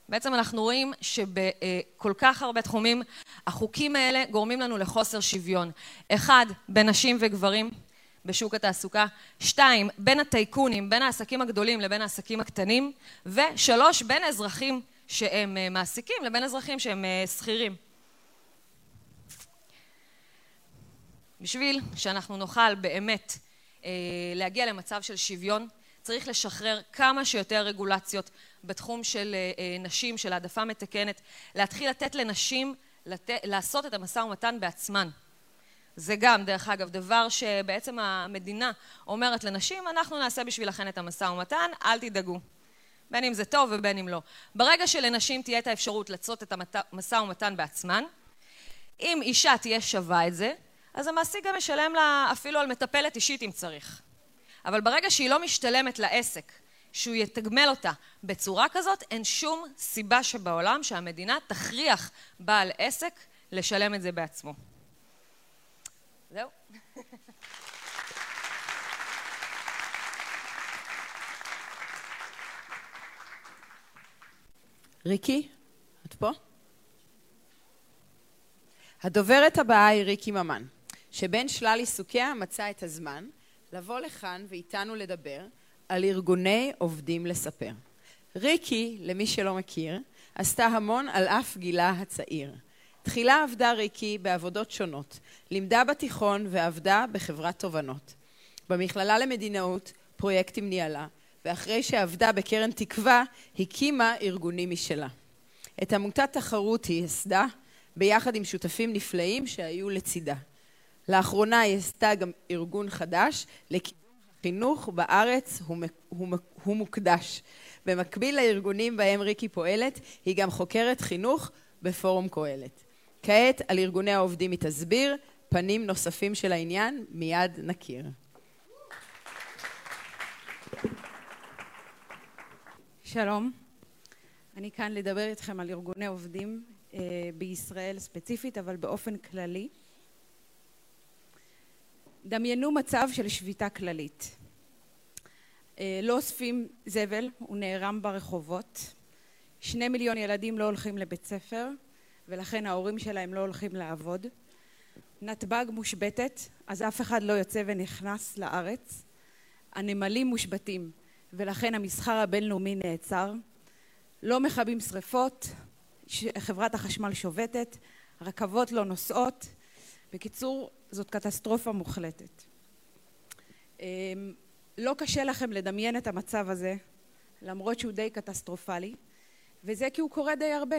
בעצם אנחנו רואים שבכל כך הרבה תחומים, החוקים האלה גורמים לנו לחוסר שוויון. אחד, בין נשים וגברים בשוק התעסוקה. שתיים, בין הטייקונים, בין העסקים הגדולים לבין העסקים הקטנים. ושלוש, בין אזרחים שהם מעסיקים לבין אזרחים שהם שכירים. בשביל שאנחנו נוכל באמת להגיע למצב של שוויון, צריך לשחרר כמה שיותר רגולציות בתחום של נשים, של העדפה מתקנת, להתחיל לתת לנשים לעשות את המשא ומתן בעצמן. זה גם, דרך אגב, דבר שבעצם המדינה אומרת לנשים, אנחנו נעשה בשבילכן את המשא ומתן, אל תדאגו. בין אם זה טוב ובין אם לא. ברגע שלנשים תהיה את האפשרות לעשות את המשא ומתן בעצמן, אם אישה תהיה שווה את זה, אז המעסיק גם משלם לה אפילו על מטפלת אישית אם צריך. אבל ברגע שהיא לא משתלמת לעסק, שהוא יתגמל אותה בצורה כזאת, אין שום סיבה שבעולם שהמדינה תכריח בעל עסק לשלם את זה בעצמו. זהו. ריקי, את פה? הדוברת הבאה היא ריקי ממן, שבין שלל עיסוקיה מצא את הזמן לבוא לכאן ואיתנו לדבר על ארגוני עובדים לספר. ריקי, למי שלא מכיר, עשתה המון על אף גילה הצעיר. תחילה עבדה ריקי בעבודות שונות, לימדה בתיכון ועבדה בחברת תובנות. במכללה למדינאות, פרויקטים ניהלה, ואחרי שעבדה בקרן תקווה, הקימה ארגונים משלה. את עמותת תחרות היא הסדה, ביחד עם שותפים נפלאים שהיו לצידה. לאחרונה היא הסתה גם ארגון חדש לקידום חינוך בארץ הוא מוקדש. במקביל לארגונים בהם ריקי פועלת, היא גם חוקרת חינוך בפורום קהלת. כעת על ארגוני העובדים היא תסביר, פנים נוספים של העניין מיד נכיר. שלום, אני כאן לדבר איתכם על ארגוני עובדים בישראל ספציפית, אבל באופן כללי. דמיינו מצב של שביתה כללית. לא אוספים זבל, הוא נערם ברחובות. שני מיליון ילדים לא הולכים לבית ספר, ולכן ההורים שלהם לא הולכים לעבוד. נתב"ג מושבתת, אז אף אחד לא יוצא ונכנס לארץ. הנמלים מושבתים, ולכן המסחר הבינלאומי נעצר. לא מכבים שריפות, חברת החשמל שובתת, רכבות לא נוסעות. בקיצור, זאת קטסטרופה מוחלטת. לא קשה לכם לדמיין את המצב הזה, למרות שהוא די קטסטרופלי, וזה כי הוא קורה די הרבה.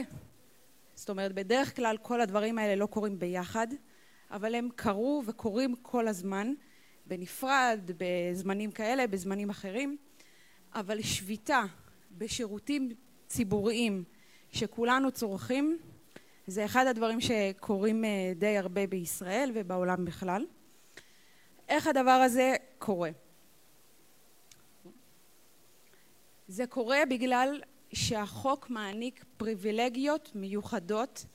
זאת אומרת, בדרך כלל כל הדברים האלה לא קורים ביחד, אבל הם קרו וקורים כל הזמן, בנפרד, בזמנים כאלה, בזמנים אחרים, אבל שביתה בשירותים ציבוריים שכולנו צורכים, זה אחד הדברים שקורים די הרבה בישראל ובעולם בכלל. איך הדבר הזה קורה? זה קורה בגלל שהחוק מעניק פריבילגיות מיוחדות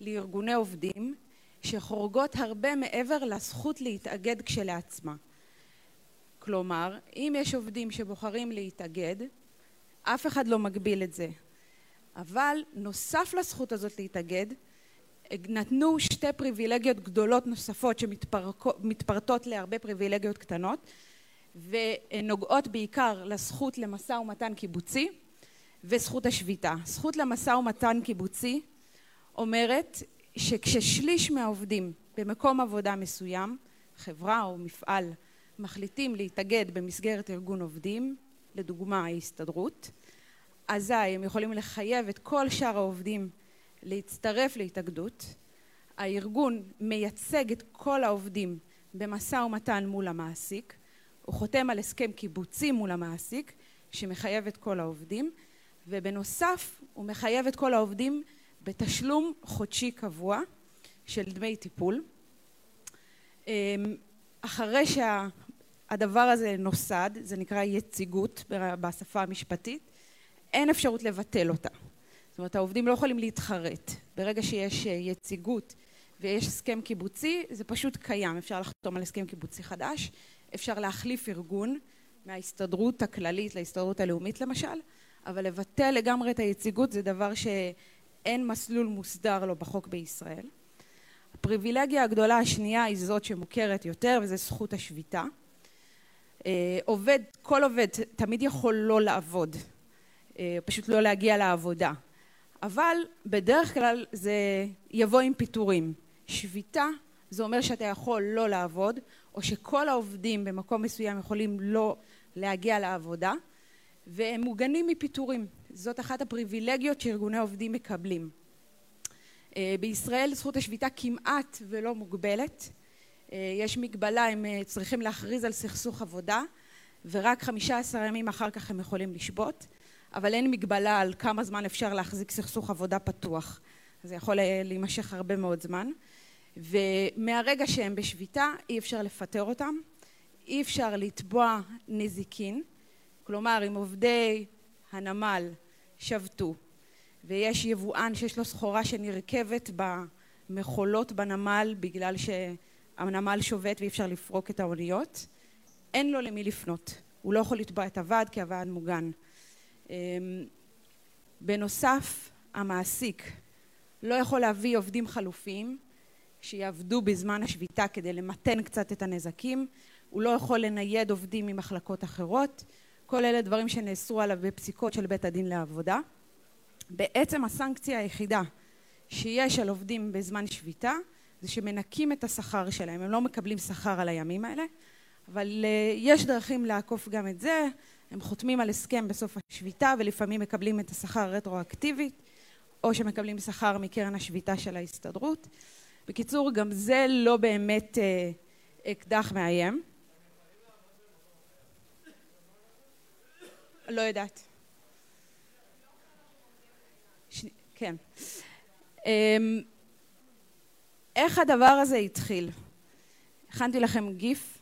לארגוני עובדים, שחורגות הרבה מעבר לזכות להתאגד כשלעצמה. כלומר, אם יש עובדים שבוחרים להתאגד, אף אחד לא מגביל את זה. אבל נוסף לזכות הזאת להתאגד, נתנו שתי פריבילגיות גדולות נוספות שמתפרטות להרבה פריבילגיות קטנות, ונוגעות בעיקר לזכות למשא ומתן קיבוצי וזכות השביתה. זכות למשא ומתן קיבוצי אומרת שכששליש מהעובדים במקום עבודה מסוים, חברה או מפעל, מחליטים להתאגד במסגרת ארגון עובדים, לדוגמה ההסתדרות, אזי הם יכולים לחייב את כל שאר העובדים להצטרף להתאגדות. הארגון מייצג את כל העובדים במשא ומתן מול המעסיק, הוא חותם על הסכם קיבוצי מול המעסיק שמחייב את כל העובדים, ובנוסף הוא מחייב את כל העובדים בתשלום חודשי קבוע של דמי טיפול. אחרי שהדבר הזה נוסד, זה נקרא יציגות בשפה המשפטית, אין אפשרות לבטל אותה. זאת אומרת, העובדים לא יכולים להתחרט. ברגע שיש יציגות ויש הסכם קיבוצי, זה פשוט קיים. אפשר לחתום על הסכם קיבוצי חדש, אפשר להחליף ארגון מההסתדרות הכללית להסתדרות הלאומית למשל, אבל לבטל לגמרי את היציגות זה דבר ש... אין מסלול מוסדר לו בחוק בישראל. הפריבילגיה הגדולה השנייה היא זאת שמוכרת יותר, וזה זכות השביתה. עובד, כל עובד תמיד יכול לא לעבוד, פשוט לא להגיע לעבודה. אבל בדרך כלל זה יבוא עם פיטורים. שביתה זה אומר שאתה יכול לא לעבוד, או שכל העובדים במקום מסוים יכולים לא להגיע לעבודה, והם מוגנים מפיטורים. זאת אחת הפריבילגיות שארגוני עובדים מקבלים. בישראל זכות השביתה כמעט ולא מוגבלת. יש מגבלה, הם צריכים להכריז על סכסוך עבודה, ורק חמישה עשר ימים אחר כך הם יכולים לשבות, אבל אין מגבלה על כמה זמן אפשר להחזיק סכסוך עבודה פתוח. זה יכול להימשך הרבה מאוד זמן. ומהרגע שהם בשביתה, אי אפשר לפטר אותם, אי אפשר לתבוע נזיקין, כלומר, אם עובדי הנמל שבתו, ויש יבואן שיש לו סחורה שנרכבת במחולות בנמל בגלל שהנמל שובת ואי אפשר לפרוק את האוניות, אין לו למי לפנות. הוא לא יכול לתבוע את הוועד כי הוועד מוגן. בנוסף, המעסיק לא יכול להביא עובדים חלופיים שיעבדו בזמן השביתה כדי למתן קצת את הנזקים. הוא לא יכול לנייד עובדים ממחלקות אחרות. כל אלה דברים שנאסרו עליו בפסיקות של בית הדין לעבודה. בעצם הסנקציה היחידה שיש על עובדים בזמן שביתה, זה שמנקים את השכר שלהם, הם לא מקבלים שכר על הימים האלה, אבל יש דרכים לעקוף גם את זה, הם חותמים על הסכם בסוף השביתה, ולפעמים מקבלים את השכר רטרואקטיבית, או שמקבלים שכר מקרן השביתה של ההסתדרות. בקיצור, גם זה לא באמת אקדח מאיים. לא יודעת. ש... כן. איך הדבר הזה התחיל? הכנתי לכם גיף,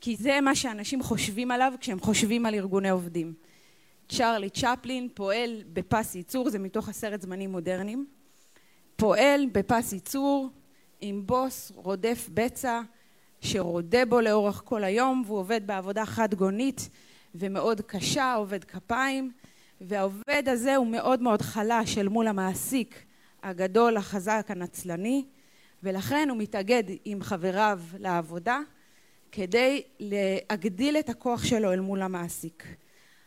כי זה מה שאנשים חושבים עליו כשהם חושבים על ארגוני עובדים. צ'רלי צ'פלין פועל בפס ייצור, זה מתוך הסרט זמנים מודרניים, פועל בפס ייצור עם בוס רודף בצע שרודה בו לאורך כל היום, והוא עובד בעבודה חד גונית ומאוד קשה, עובד כפיים, והעובד הזה הוא מאוד מאוד חלש אל מול המעסיק הגדול, החזק, הנצלני, ולכן הוא מתאגד עם חבריו לעבודה כדי להגדיל את הכוח שלו אל מול המעסיק.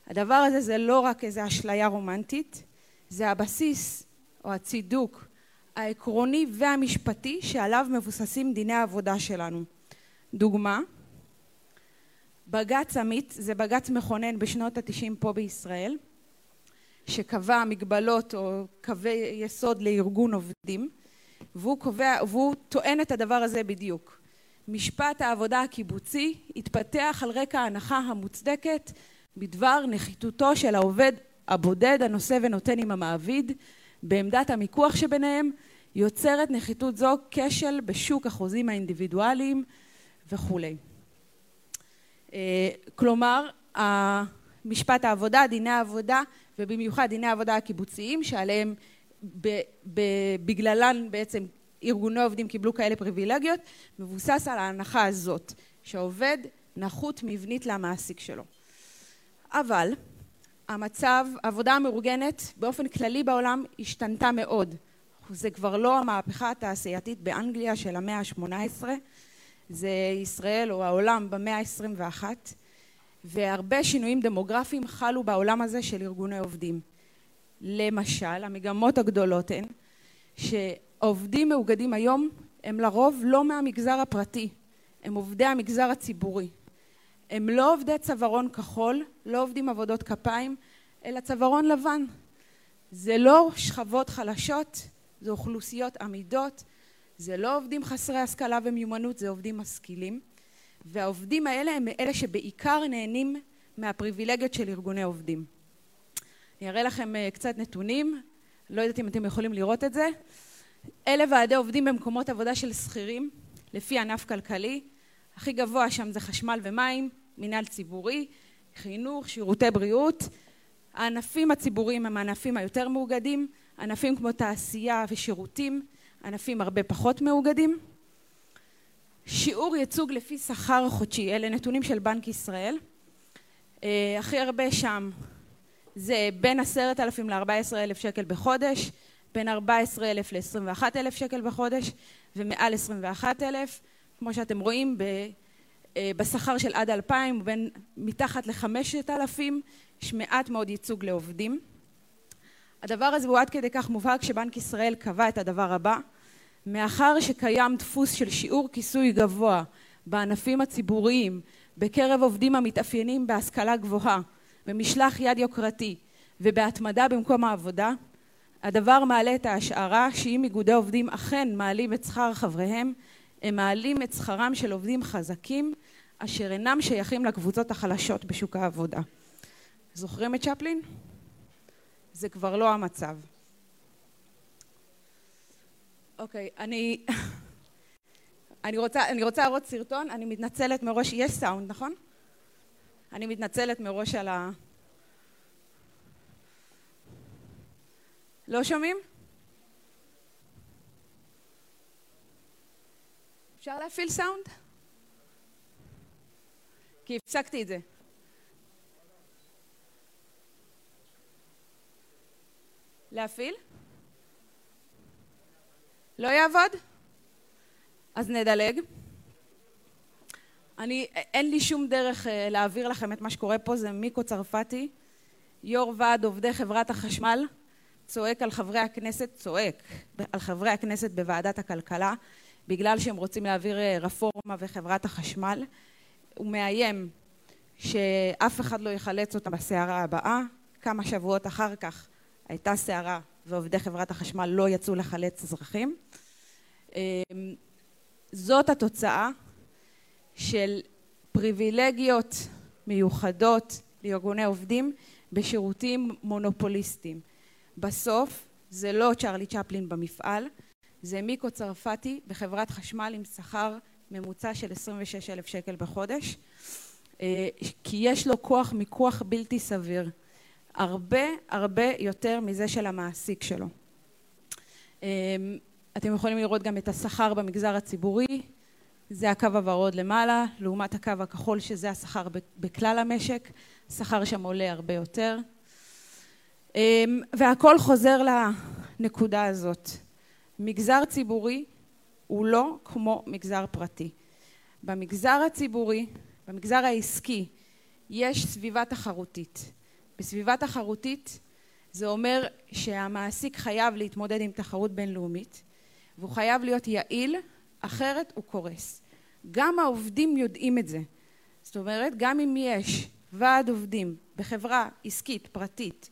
הדבר הזה זה לא רק איזו אשליה רומנטית, זה הבסיס או הצידוק העקרוני והמשפטי שעליו מבוססים דיני העבודה שלנו. דוגמה, בג"ץ עמית, זה בג"ץ מכונן בשנות ה-תשעים פה בישראל, שקבע מגבלות או קווי יסוד לארגון עובדים, והוא, קובע, והוא טוען את הדבר הזה בדיוק. משפט העבודה הקיבוצי התפתח על רקע ההנחה המוצדקת בדבר נחיתותו של העובד הבודד הנושא ונותן עם המעביד, בעמדת המיקוח שביניהם יוצרת נחיתות זו כשל בשוק החוזים האינדיבידואליים וכו'. כלומר, משפט העבודה, דיני העבודה ובמיוחד דיני העבודה הקיבוציים שעליהם בגללן בעצם ארגוני עובדים קיבלו כאלה פריבילגיות, מבוסס על ההנחה הזאת שהעובד נחות מבנית למעסיק שלו. אבל המצב, עבודה המאורגנת באופן כללי בעולם השתנתה מאוד. זה כבר לא המהפכה התעשייתית באנגליה של המאה ה-שמונה עשרה, זה ישראל או העולם במאה ה-עשרים ואחת, והרבה שינויים דמוגרפיים חלו בעולם הזה של ארגוני עובדים. למשל, המגמות הגדולות הן שעובדים מאוגדים היום הם לרוב לא מהמגזר הפרטי, הם עובדי המגזר הציבורי. הם לא עובדי צווארון כחול, לא עובדים עבודות כפיים, אלא צווארון לבן. זה לא שכבות חלשות, זה אוכלוסיות עמידות, זה לא עובדים חסרי השכלה ומיומנות, זה עובדים משכילים. והעובדים האלה הם אלה שבעיקר נהנים מהפריבילגיות של ארגוני עובדים. אני אראה לכם קצת נתונים, לא יודעת אם אתם יכולים לראות את זה. אלה ועדי עובדים במקומות עבודה של שכירים, לפי ענף כלכלי, הכי גבוה שם זה חשמל ומים, מינהל ציבורי, חינוך, שירותי בריאות. הענפים הציבוריים הם הענפים היותר מאוגדים, ענפים כמו תעשייה ושירותים, ענפים הרבה פחות מאוגדים. שיעור ייצוג לפי שכר חודשי, אלה נתונים של בנק ישראל. הכי הרבה שם זה בין עשרת אלפים ל-ארבעה עשר אלף שקל בחודש, בין ארבעה עשר אלף ל-עשרים ואחד אלף שקל בחודש, ומעל עשרים ואחד אלף. כמו שאתם רואים, בשכר של עד אלפיים ובין מתחת לחמשת אלפים, יש מעט מאוד ייצוג לעובדים. הדבר הזה הוא עד כדי כך מובהק שבנק ישראל קבע את הדבר הבא, מאחר שקיים דפוס של שיעור כיסוי גבוה בענפים הציבוריים, בקרב עובדים המתאפיינים בהשכלה גבוהה, במשלח יד יוקרתי ובהתמדה במקום העבודה, הדבר מעלה את ההשערה שאם איגודי עובדים אכן מעלים את שכר חבריהם, הם מעלים את שכרם של עובדים חזקים, אשר אינם שייכים לקבוצות החלשות בשוק העבודה. זוכרים את צ'פלין? זה כבר לא המצב. אוקיי, אני, אני רוצה, אני רוצה לראות סרטון, אני מתנצלת מראש, יש סאונד, נכון? אני מתנצלת מראש על ה... לא שומעים? אפשר להפעיל סאונד? כי הפסקתי את זה. להפעיל? לא יעבוד? אז נדלג. אני, אין לי שום דרך להעביר לכם את מה שקורה פה, זה מיקו צרפתי, יו"ר ועד עובדי חברת החשמל, צועק על חברי הכנסת, צועק על חברי הכנסת בוועדת הכלכלה, בגלל שהם רוצים להעביר רפורמה וחברת החשמל, הוא מאיים שאף אחד לא יחלץ אותה בסערה הבאה. כמה שבועות אחר כך הייתה סערה ועובדי חברת החשמל לא יצאו לחלץ אזרחים. זאת התוצאה של פריבילגיות מיוחדות לארגוני עובדים בשירותים מונופוליסטיים. בסוף זה לא צ'רלי צ'פלין במפעל, זה מיקו צרפתי בחברת חשמל עם שכר ממוצע של עשרים ושש אלף שקל בחודש, כי יש לו כוח מיקוח בלתי סביר. הרבה הרבה יותר מזה של המעסיק שלו. אתם יכולים לראות גם את השכר במגזר הציבורי, זה הקו הוורוד למעלה, לעומת הקו הכחול שזה השכר בכלל המשק, השכר שם עולה הרבה יותר. והכל חוזר לנקודה הזאת. מגזר ציבורי הוא לא כמו מגזר פרטי. במגזר הציבורי, במגזר העסקי, יש סביבה תחרותית. בסביבה תחרותית זה אומר שהמעסיק חייב להתמודד עם תחרות בינלאומית, והוא חייב להיות יעיל, אחרת הוא קורס. גם העובדים יודעים את זה. זאת אומרת, גם אם יש ועד עובדים בחברה עסקית, פרטית,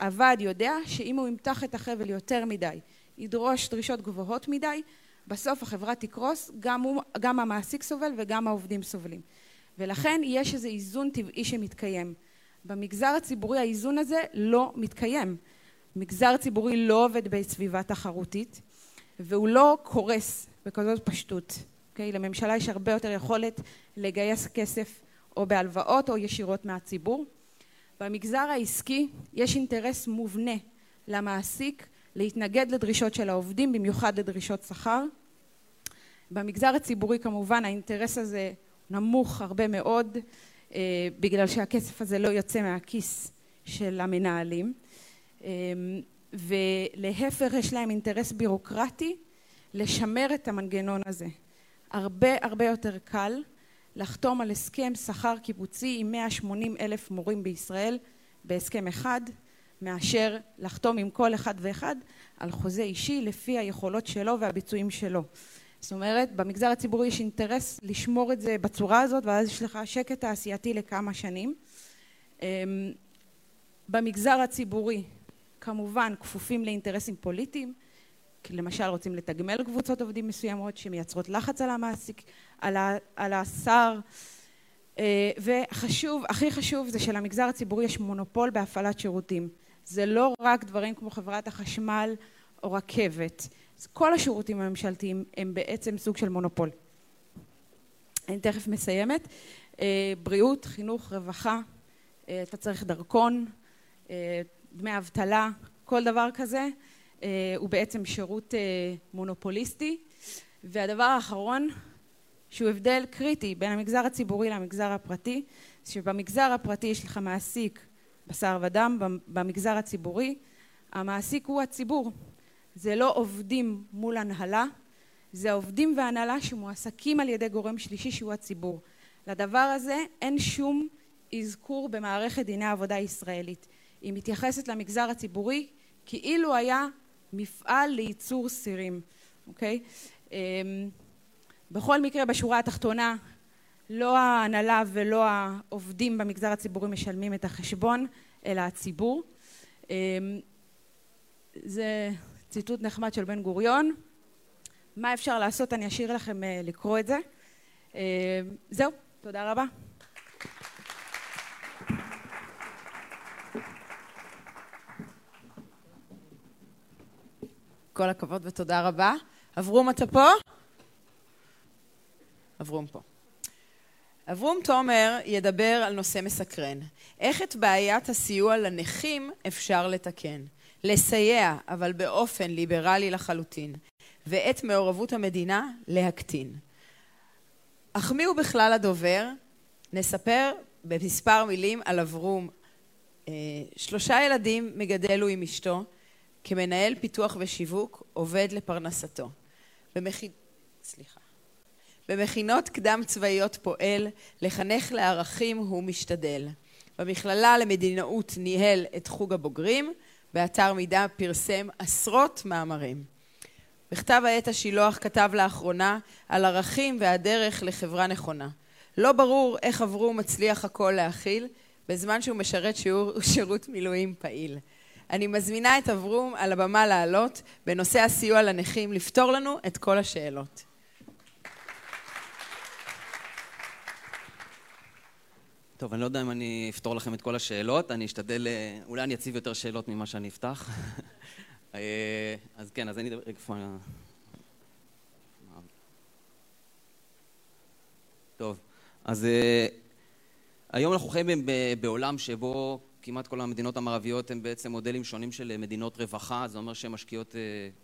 הוועד יודע שאם הוא ימתח את החבל יותר מדי, ידרוש דרישות גבוהות מדי, בסוף החברה תקרוס, גם, הוא, גם המעסיק סובל וגם העובדים סובלים. ולכן יש איזה איזון טבעי שמתקיים. במגזר הציבורי האיזון הזה לא מתקיים. מגזר ציבורי לא עובד בסביבה תחרותית, והוא לא קורס בכזאת פשטות. Okay? לממשלה יש הרבה יותר יכולת לגייס כסף או בהלוואות או ישירות מהציבור. במגזר העסקי יש אינטרס מובנה למעסיק להתנגד לדרישות של העובדים, במיוחד לדרישות שכר. במגזר הציבורי כמובן האינטרס הזה נמוך הרבה מאוד, אה, בגלל שהכסף הזה לא יוצא מהכיס של המנהלים. אה, ולהפך יש להם אינטרס בירוקרטי לשמר את המנגנון הזה. הרבה הרבה יותר קל לחתום על הסכם שכר קיבוצי עם מאה ושמונים אלף מורים בישראל בהסכם אחד, מאשר לחתום עם כל אחד ואחד על חוזה אישי לפי היכולות שלו והביצועים שלו. זאת אומרת, במגזר הציבורי יש אינטרס לשמור את זה בצורה הזאת, ואז יש לך שקט תעשייתי לכמה שנים. במגזר הציבורי כמובן כפופים לאינטרסים פוליטיים, למשל רוצים לתגמל קבוצות עובדים מסוימות שמייצרות לחץ על המעסיק, על, ה, על השר, וחשוב, הכי חשוב זה שלמגזר הציבורי יש מונופול בהפעלת שירותים. זה לא רק דברים כמו חברת החשמל או רכבת. כל השירותים הממשלתיים הם בעצם סוג של מונופול. אני תכף מסיימת. בריאות, חינוך, רווחה, אתה צריך דרכון, דמי אבטלה, כל דבר כזה, הוא בעצם שירות מונופוליסטי. והדבר האחרון, שהוא הבדל קריטי בין המגזר הציבורי למגזר הפרטי, שבמגזר הפרטי יש לך מעסיק בשר ודם, במגזר הציבורי המעסיק הוא הציבור. זה לא עובדים מול הנהלה, זה עובדים והנהלה שמועסקים על ידי גורם שלישי שהוא הציבור. לדבר הזה אין שום אזכור במערכת דיני העבודה הישראלית. היא מתייחסת למגזר הציבורי כאילו היה מפעל לייצור סירים, אוקיי? בכל מקרה, בשורה התחתונה, לא ההנהלה ולא העובדים במגזר הציבורי משלמים את החשבון, אלא הציבור. זה ציטוט נחמד של בן גוריון. מה אפשר לעשות? אני אשאיר לכם לקרוא את זה. זהו, תודה רבה. כל הכבוד ותודה רבה. אברום, אתה פה? אברום פה. אברום תומר ידבר על נושא מסקרן. איך את בעיית הסיוע לנכים אפשר לתקן? לסייע, אבל באופן ליברלי לחלוטין. ואת מעורבות המדינה להקטין. החמיאו בכלל הדובר, נספר במספר מילים על אברום. אה, שלושה ילדים מגדל הוא עם אשתו, כמנהל פיתוח ושיווק, עובד לפרנסתו. במח... סליחה. במכינות קדם צבאיות פועל, לחנך לערכים הוא משתדל. במכללה למדינאות ניהל את חוג הבוגרים, באתר מידע פרסם עשרות מאמרים. בכתב העת השילוח כתב לאחרונה על ערכים והדרך לחברה נכונה. לא ברור איך אברום מצליח הכל להכיל, בזמן שהוא משרת שיעור, שירות מילואים פעיל. אני מזמינה את אברום על הבמה לעלות, בנושא הסיוע לנכים, לפתור לנו את כל השאלות. טוב, אני לא יודע אם אני אפתור לכם את כל השאלות, אני אשתדל, אולי אני אציב יותר שאלות ממה שאני אפתח. אז כן, אז אני אדבר... טוב, אז היום אנחנו חיים בעולם שבו כמעט כל המדינות המערביות הן בעצם מודלים שונים של מדינות רווחה, זה אומר שהן משקיעות,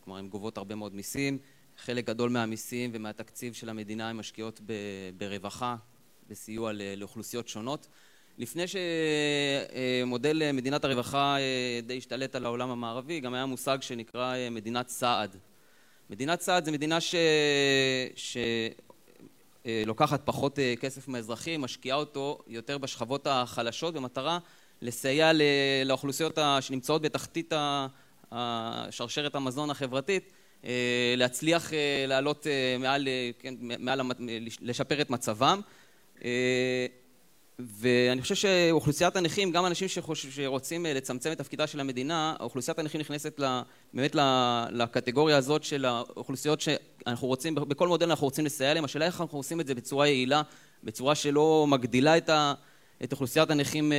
כלומר הן גובות הרבה מאוד מיסים, חלק גדול מהמיסים ומהתקציב של המדינה הן משקיעות ברווחה, בסיוע לאוכלוסיות שונות. לפני שמודל מדינת הרווחה די השתלט על העולם המערבי, גם היה מושג שנקרא מדינת סעד. מדינת סעד זה מדינה ש... ש... לוקחת פחות כסף מהאזרחים, משקיעה אותו יותר בשכבות החלשות, במטרה לסייע לאוכלוסיות שנמצאות בתחתית שרשרת המזון החברתית, להצליח לעלות מעל, מעל, לשפר את מצבם. ואני חושב שאוכלוסיית הנכים, גם אנשים שרוצים לצמצם את תפקידה של המדינה, אוכלוסיית הנכים נכנסת באמת לקטגוריה הזאת של האוכלוסיות שאנחנו רוצים, בכל מודל אנחנו רוצים לסייע להם, השאלה איך אנחנו עושים את זה בצורה יעילה, בצורה שלא מגדילה את, ה, את אוכלוסיית הנכים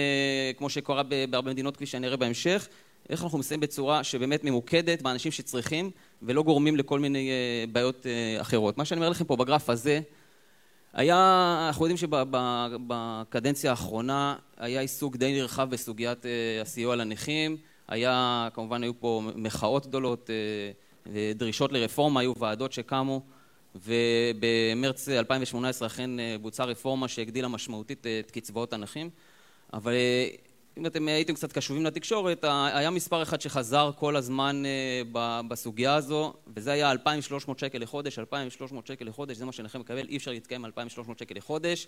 כמו שקורה בהרבה מדינות כפי שאני אראה בהמשך, איך אנחנו מסיים בצורה שבאמת ממוקדת באנשים שצריכים ולא גורמים לכל מיני בעיות אחרות. מה שאני אומר לכם פה בגרף הזה, היה, אנחנו יודעים שבקדנציה האחרונה היה עיסוק די נרחב בסוגיית הסיוע לנכים, היה, כמובן היו פה מחאות גדולות, דרישות לרפורמה, היו ועדות שקמו, ובמרץ אלפיים ושמונה עשרה אכן בוצעה רפורמה שהגדילה משמעותית את קצבאות הנכים, אבל אם אתם הייתם קצת קשובים לתקשורת, היה מספר אחד שחזר כל הזמן בסוגיה הזו, וזה היה אלפיים ושלוש מאות שקל לחודש, אלפיים ושלוש מאות שקל לחודש, זה מה שנכם מקבל, אי אפשר להתקיים אלפיים ושלוש מאות שקל לחודש,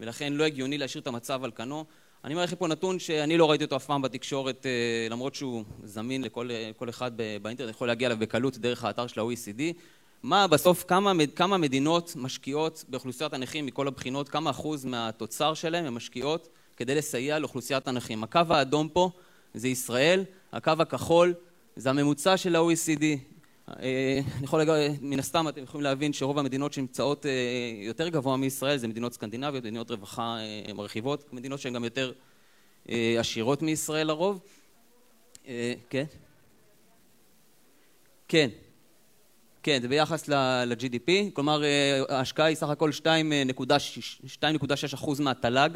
ולכן לא הגיוני להשאיר את המצב על כנו. אני מראה לכם פה נתון שאני לא ראיתי אותו אף פעם בתקשורת, למרות שהוא זמין לכל כל אחד באינטרנט, יכול להגיע אליו בקלות דרך האתר של ה-או אי סי די. מה בסוף, כמה, כמה מדינות משקיעות באוכלוסיית הנכים מכל הבחינות, כמה אחוז מהתוצר שלהם הם משקיעות כדי לסייע לאוכלוסיית הנכים. הקו האדום פה זה ישראל, הקו הכחול זה הממוצע של ה-או אי סי די. אני יכול להגיד, מן הסתם אתם יכולים להבין שרוב המדינות שנמצאות יותר גבוה מישראל זה מדינות סקנדינביות, מדינות רווחה מרחיבות, מדינות שהן גם יותר עשירות מישראל לרוב. כן? כן. כן, זה ביחס ל-ג'י די פי, כלומר ההשקעה היא סך הכל שתיים נקודה שש אחוז מהתל"ג,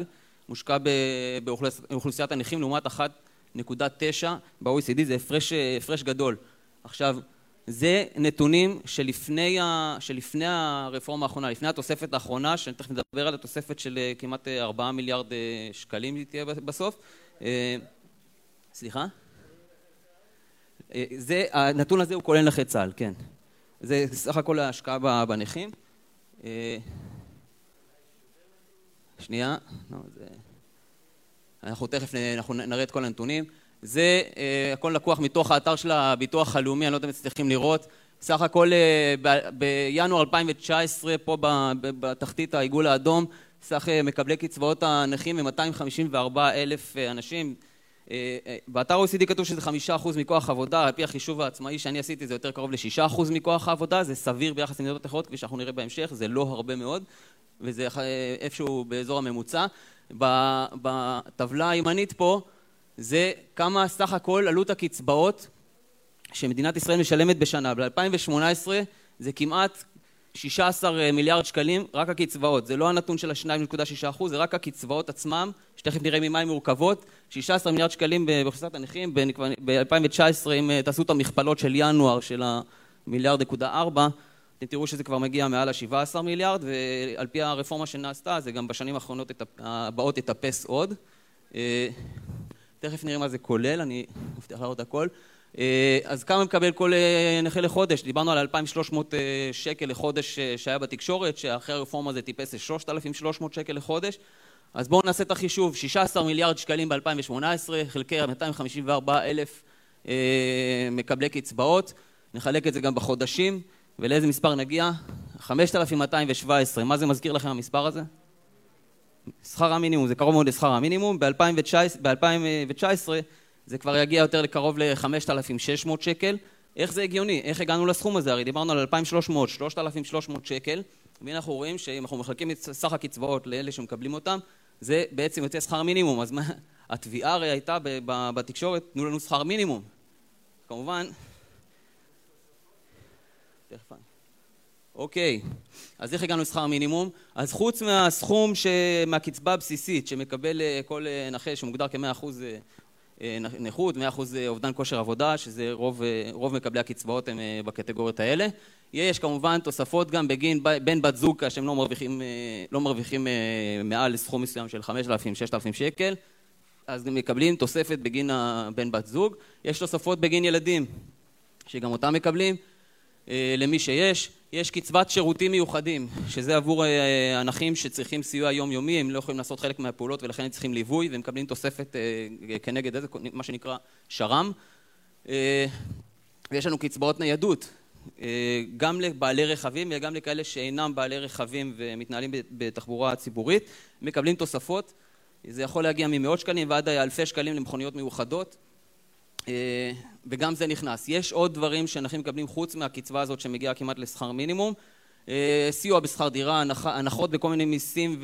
מושקע באוכלוסיית הנכים לעומת אחת נקודה תשע ב-או אי סי די, זה הפרש, הפרש גדול. עכשיו, זה נתונים שלפני, ה, שלפני הרפורמה האחרונה, לפני התוספת האחרונה, שאני תכף מדבר על התוספת של כמעט ארבעה מיליארד שקלים תהיה בסוף. סליחה? זה, הנתון הזה הוא כולל נכי צה"ל, כן. זה סך הכל ההשקעה בנכים. שנייה, לא, זה... אנחנו תכף אנחנו נראה את כל הנתונים. זה אה, הכל לקוח מתוך האתר של הביטוח הלאומי, אני לא יודעת אם מצליחים לראות. סך הכל אה, ב- בינואר אלפיים תשע עשרה, פה ב- ב- בתחתית העיגול האדום, סך אה, מקבלי קצבאות הנכים ב-מאתיים חמישים וארבעה אלף אה, אנשים. אה, אה, באתר ה-או אי סי די כתוב שזה חמישה אחוז מכוח עבודה, על פי החישוב העצמאי שאני עשיתי זה יותר קרוב ל-שישה אחוז מכוח העבודה, זה סביר ביחס למדינות אחרות, כפי שאנחנו נראה בהמשך, זה לא הרבה מאוד. וזה איפשהו באזור הממוצע. בטבלה הימנית פה, זה כמה סך הכל עלות הקצבאות שמדינת ישראל משלמת בשנה. ב-אלפיים שמונה עשרה זה כמעט שישה עשר מיליארד שקלים, רק הקצבאות. זה לא הנתון של ה-שתיים נקודה שש אחוז, זה רק הקצבאות עצמם, שתכף נראה ממה הן מורכבות. שישה עשר מיליארד שקלים באוכלוסיית הנכים, ב-אלפיים תשע עשרה, אם תעשו את המכפלות של ינואר של המיליארד נקודה ארבע, אתם תראו שזה כבר מגיע מעל ה-שבעה עשר מיליארד, ועל פי הרפורמה שנעשתה, זה גם בשנים האחרונות הבאות יתאפס עוד. תכף נראה מה זה כולל, אני מבטיח להראות הכל. אז כמה מקבל כל נכה לחודש? דיברנו על אלפיים ושלוש מאות שקל לחודש שהיה בתקשורת, שאחרי הרפורמה זה טיפס ל-שלושת אלפים ושלוש מאות שקל לחודש. אז בואו נעשה את החישוב, שישה עשר מיליארד שקלים ב-אלפיים שמונה עשרה, חלקי מאתיים חמישים וארבעה אלף מקבלי קצבאות. נחלק את זה גם בחודשים. ולאיזה מספר נגיע? חמשת אלפים מאתיים שבע עשרה. מה זה מזכיר לכם המספר הזה? שכר המינימום, זה קרוב מאוד לשכר המינימום. ב-אלפיים תשע עשרה זה כבר יגיע יותר לקרוב ל-חמשת אלפים שש מאות שקל. איך זה הגיוני? איך הגענו לסכום הזה? הרי דיברנו על אלפיים ושלוש מאות, שלושת אלפים ושלוש מאות שקל. והנה אנחנו רואים שאם אנחנו מחלקים את סך הקצבאות לאלה שמקבלים אותם, זה בעצם יוצא שכר מינימום. אז מה? התביעה הרי הייתה בתקשורת, תנו לנו שכר מינימום. כמובן... אוקיי, אז איך הגענו לשכר מינימום? אז חוץ מהסכום מהקצבה הבסיסית שמקבל כל נכה שמוגדר כ-מאה אחוז נכות, מאה אחוז אובדן כושר עבודה, שזה רוב, רוב מקבלי הקצבאות הם בקטגוריות האלה. יש כמובן תוספות גם בגין בן בת זוג, שהם לא מרוויחים, לא מרוויחים מעל סכום מסוים של חמשת אלפים עד ששת אלפים שקל, אז מקבלים תוספת בגין הבן בת זוג. יש תוספות בגין ילדים, שגם אותם מקבלים, למי שיש. יש קצבת שירותים מיוחדים, שזה עבור אנשים שצריכים סיוע יומיומי, הם לא יכולים לעשות חלק מהפעולות ולכן הם צריכים ליווי, והם מקבלים תוספת כנגד זה, מה שנקרא שרם. ויש לנו קצבאות ניידות, גם לבעלי רכבים וגם לכאלה שאינם בעלי רכבים ומתנהלים בתחבורה ציבורית, מקבלים תוספות, זה יכול להגיע ממאות שקלים ועד אלפי שקלים למכוניות מיוחדות, וגם זה נכנס. יש עוד דברים שאנחנו מקבלים חוץ מהקצבה הזאת שמגיעה כמעט לשכר מינימום, סיוע בשכר דירה, הנחות בכל מיני מיסים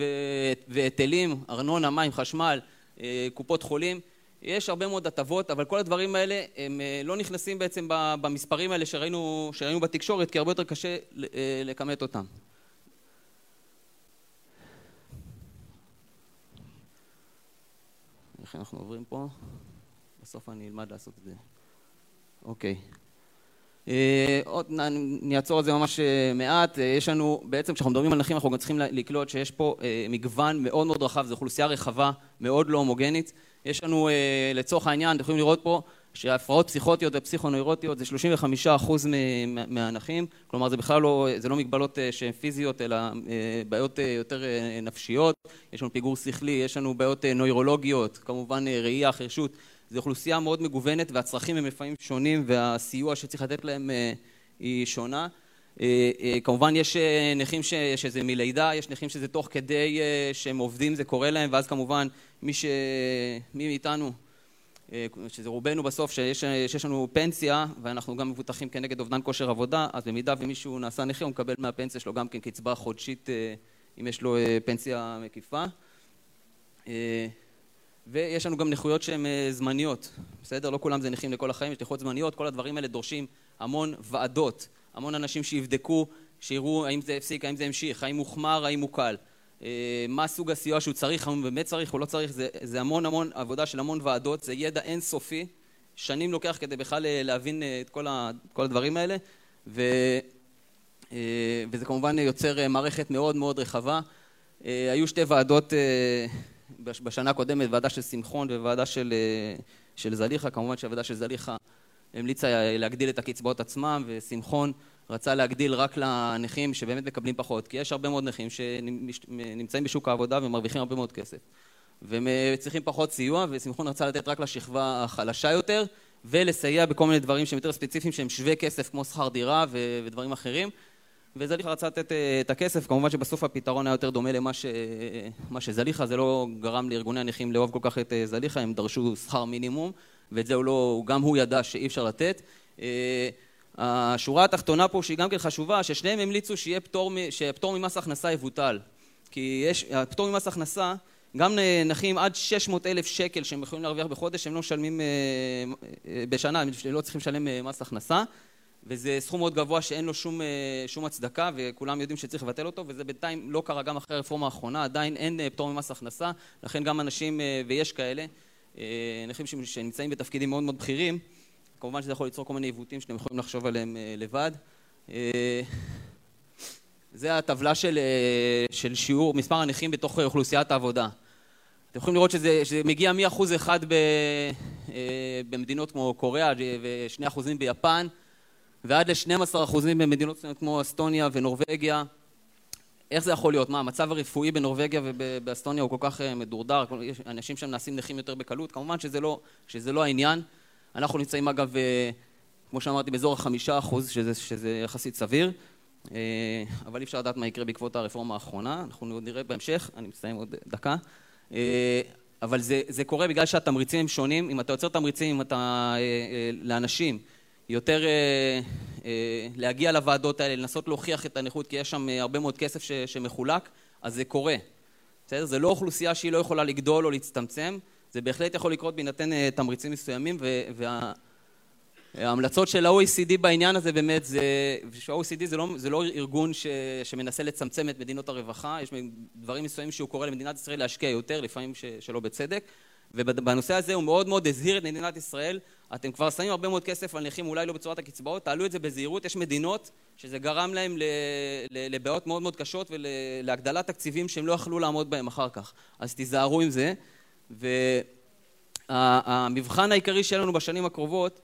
והיטלים, ארנונה, מים, חשמל, קופות חולים, יש הרבה מאוד הטבות, אבל כל הדברים האלה הם לא נכנסים בעצם במספרים האלה שראינו, שראינו בתקשורת, כי הרבה יותר קשה לכמת אותם. איך אנחנו עוברים פה? בסוף אני אלמד לעשות את זה. אוקיי. עוד נעצור את זה ממש מעט. יש לנו, בעצם כשאנחנו מדברים על נכים, אנחנו גם צריכים לקלוט שיש פה מגוון מאוד מאוד רחב, זו אוכלוסייה רחבה, מאוד לא הומוגנית. יש לנו, לצורך העניין, אתם יכולים לראות פה, שההפרעות פסיכוטיות ופסיכונוירוטיות זה שלושים וחמישה אחוז מהנכים, כלומר זה בכלל לא, זה לא מגבלות שהן פיזיות, אלא בעיות יותר נפשיות. יש לנו פיגור שכלי, יש לנו בעיות נוירולוגיות, כמובן ראייה, חרשות. זו אוכלוסייה מאוד מגוונת, והצרכים הם לפעמים שונים, והסיוע שצריך לתת להם היא שונה. כמובן יש נכים ש, שזה מלידה, יש נכים שזה תוך כדי שהם עובדים, זה קורה להם, ואז כמובן מי, ש, מי מאיתנו, שזה רובנו בסוף, שיש, שיש לנו פנסיה, ואנחנו גם מבוטחים כנגד אובדן כושר עבודה, אז במידה ומישהו נעשה נכה, הוא מקבל מהפנסיה שלו גם כן קצבה חודשית, אם יש לו פנסיה מקיפה. ויש לנו גם נכויות שהן זמניות, בסדר? לא כולם זה נכים לכל החיים, יש נכויות זמניות, כל הדברים האלה דורשים המון ועדות, המון אנשים שיבדקו, שיראו האם זה הפסיק, האם זה המשיך, האם הוא חמר, האם הוא קל, מה סוג הסיוע שהוא צריך, האם הוא באמת צריך או לא צריך, זה, זה המון המון עבודה של המון ועדות, זה ידע אינסופי, שנים לוקח כדי בכלל להבין את כל, ה, כל הדברים האלה, ו, וזה כמובן יוצר מערכת מאוד מאוד רחבה. היו שתי ועדות בשנה הקודמת, ועדה של שמחון וועדה של, של זליחה, כמובן שהוועדה של זליחה המליצה להגדיל את הקצבאות עצמם, ושמחון רצה להגדיל רק לנכים שבאמת מקבלים פחות, כי יש הרבה מאוד נכים שנמצאים בשוק העבודה ומרוויחים הרבה מאוד כסף, והם צריכים פחות סיוע, ושמחון רצה לתת רק לשכבה החלשה יותר, ולסייע בכל מיני דברים שהם יותר ספציפיים, שהם שווה כסף כמו שכר דירה ו- ודברים אחרים, וזליחה רצה לתת את הכסף, כמובן שבסוף הפתרון היה יותר דומה למה ש... מה שזליחה, זה לא גרם לארגוני הנכים לאהוב כל כך את זליחה, הם דרשו שכר מינימום, ואת זה הוא לא... גם הוא ידע שאי אפשר לתת. השורה התחתונה פה, שהיא גם כן חשובה, ששניהם המליצו שיהיה פטור, שפטור ממס הכנסה יבוטל. כי יש... הפטור ממס הכנסה, גם נכים עד שש מאות אלף שקל שהם יכולים להרוויח בחודש, הם לא משלמים בשנה, הם לא צריכים לשלם מס הכנסה. וזה סכום מאוד גבוה שאין לו שום, שום הצדקה, וכולם יודעים שצריך לבטל אותו, וזה בינתיים לא קרה גם אחרי הרפורמה האחרונה, עדיין אין פטור ממס הכנסה, לכן גם אנשים, ויש כאלה, נכים שנמצאים בתפקידים מאוד מאוד בכירים, כמובן שזה יכול ליצור כל מיני עיוותים שאתם יכולים לחשוב עליהם לבד. זה הטבלה של, של שיעור, מספר הנכים בתוך אוכלוסיית העבודה. אתם יכולים לראות שזה, שזה מגיע מאחוז אחד ב, במדינות כמו קוריאה ושני אחוזים ביפן, ועד ל-שנים עשר אחוז במדינות כמו אסטוניה ונורווגיה. איך זה יכול להיות? מה, המצב הרפואי בנורווגיה ובאסטוניה הוא כל כך מדורדר, אנשים שם נעשים נכים יותר בקלות, כמובן שזה לא, שזה לא העניין. אנחנו נמצאים אגב, כמו שאמרתי, באזור החמישה אחוז, שזה, שזה יחסית סביר, אבל אי אפשר לדעת מה יקרה בעקבות הרפורמה האחרונה, אנחנו נראה בהמשך, אני מסיים עוד דקה. אבל זה, זה קורה בגלל שהתמריצים הם שונים, אם אתה יוצר תמריצים, אם אתה לאנשים, יותר להגיע לוועדות האלה, לנסות להוכיח את הנכות, כי יש שם הרבה מאוד כסף ש- שמחולק, אז זה קורה. בסדר? זה לא אוכלוסייה שהיא לא יכולה לגדול או להצטמצם, זה בהחלט יכול לקרות בהינתן תמריצים מסוימים, וההמלצות של ה-או אי סי די בעניין הזה באמת, שה-או אי סי די זה לא, זה לא ארגון ש- שמנסה לצמצם את מדינות הרווחה, יש דברים מסוימים שהוא קורא למדינת ישראל להשקיע יותר, לפעמים ש- שלא בצדק, ובנושא הזה הוא מאוד מאוד הזהיר את מדינת ישראל, אתם כבר שמים הרבה מאוד כסף על נכים, אולי לא בצורת הקצבאות, תעלו את זה בזהירות, יש מדינות שזה גרם להם לבעיות מאוד מאוד קשות ולהגדלת תקציבים שהם לא יכלו לעמוד בהם אחר כך, אז תיזהרו עם זה. והמבחן העיקרי שלנו בשנים הקרובות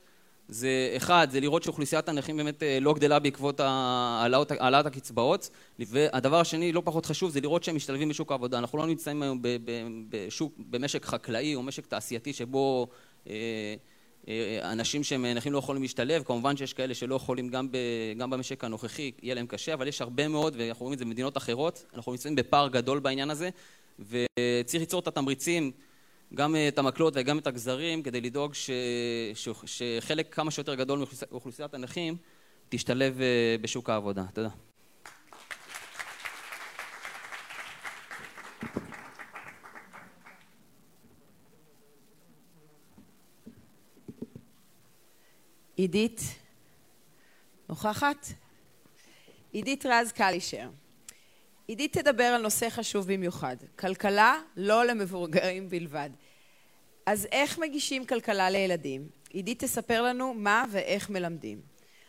זה אחד, זה לראות שאוכלוסיית הנכים באמת לא גדלה בעקבות העלאת הקצבאות, והדבר השני, לא פחות חשוב, זה לראות שהם משתלבים בשוק העבודה. אנחנו לא נמצאים היום בשוק, במשק חקלאי או משק תעשייתי שבו אנשים שהם נכים לא יכולים להשתלב, כמובן שיש כאלה שלא יכולים גם, ב, גם במשק הנוכחי, יהיה להם קשה, אבל יש הרבה מאוד, ואנחנו רואים את זה במדינות אחרות, אנחנו נמצאים בפער גדול בעניין הזה, וצריך ליצור את התמריצים, גם את המקלות וגם את הגזרים, כדי לדאוג ש, ש, שחלק כמה שיותר גדול מאוכלוסיית הנכים תשתלב בשוק העבודה. תודה. עידית, נוכחת? עידית רז קלישר. עידית תדבר על נושא חשוב במיוחד, כלכלה לא למבוגרים בלבד. אז איך מגישים כלכלה לילדים? עידית תספר לנו מה ואיך מלמדים.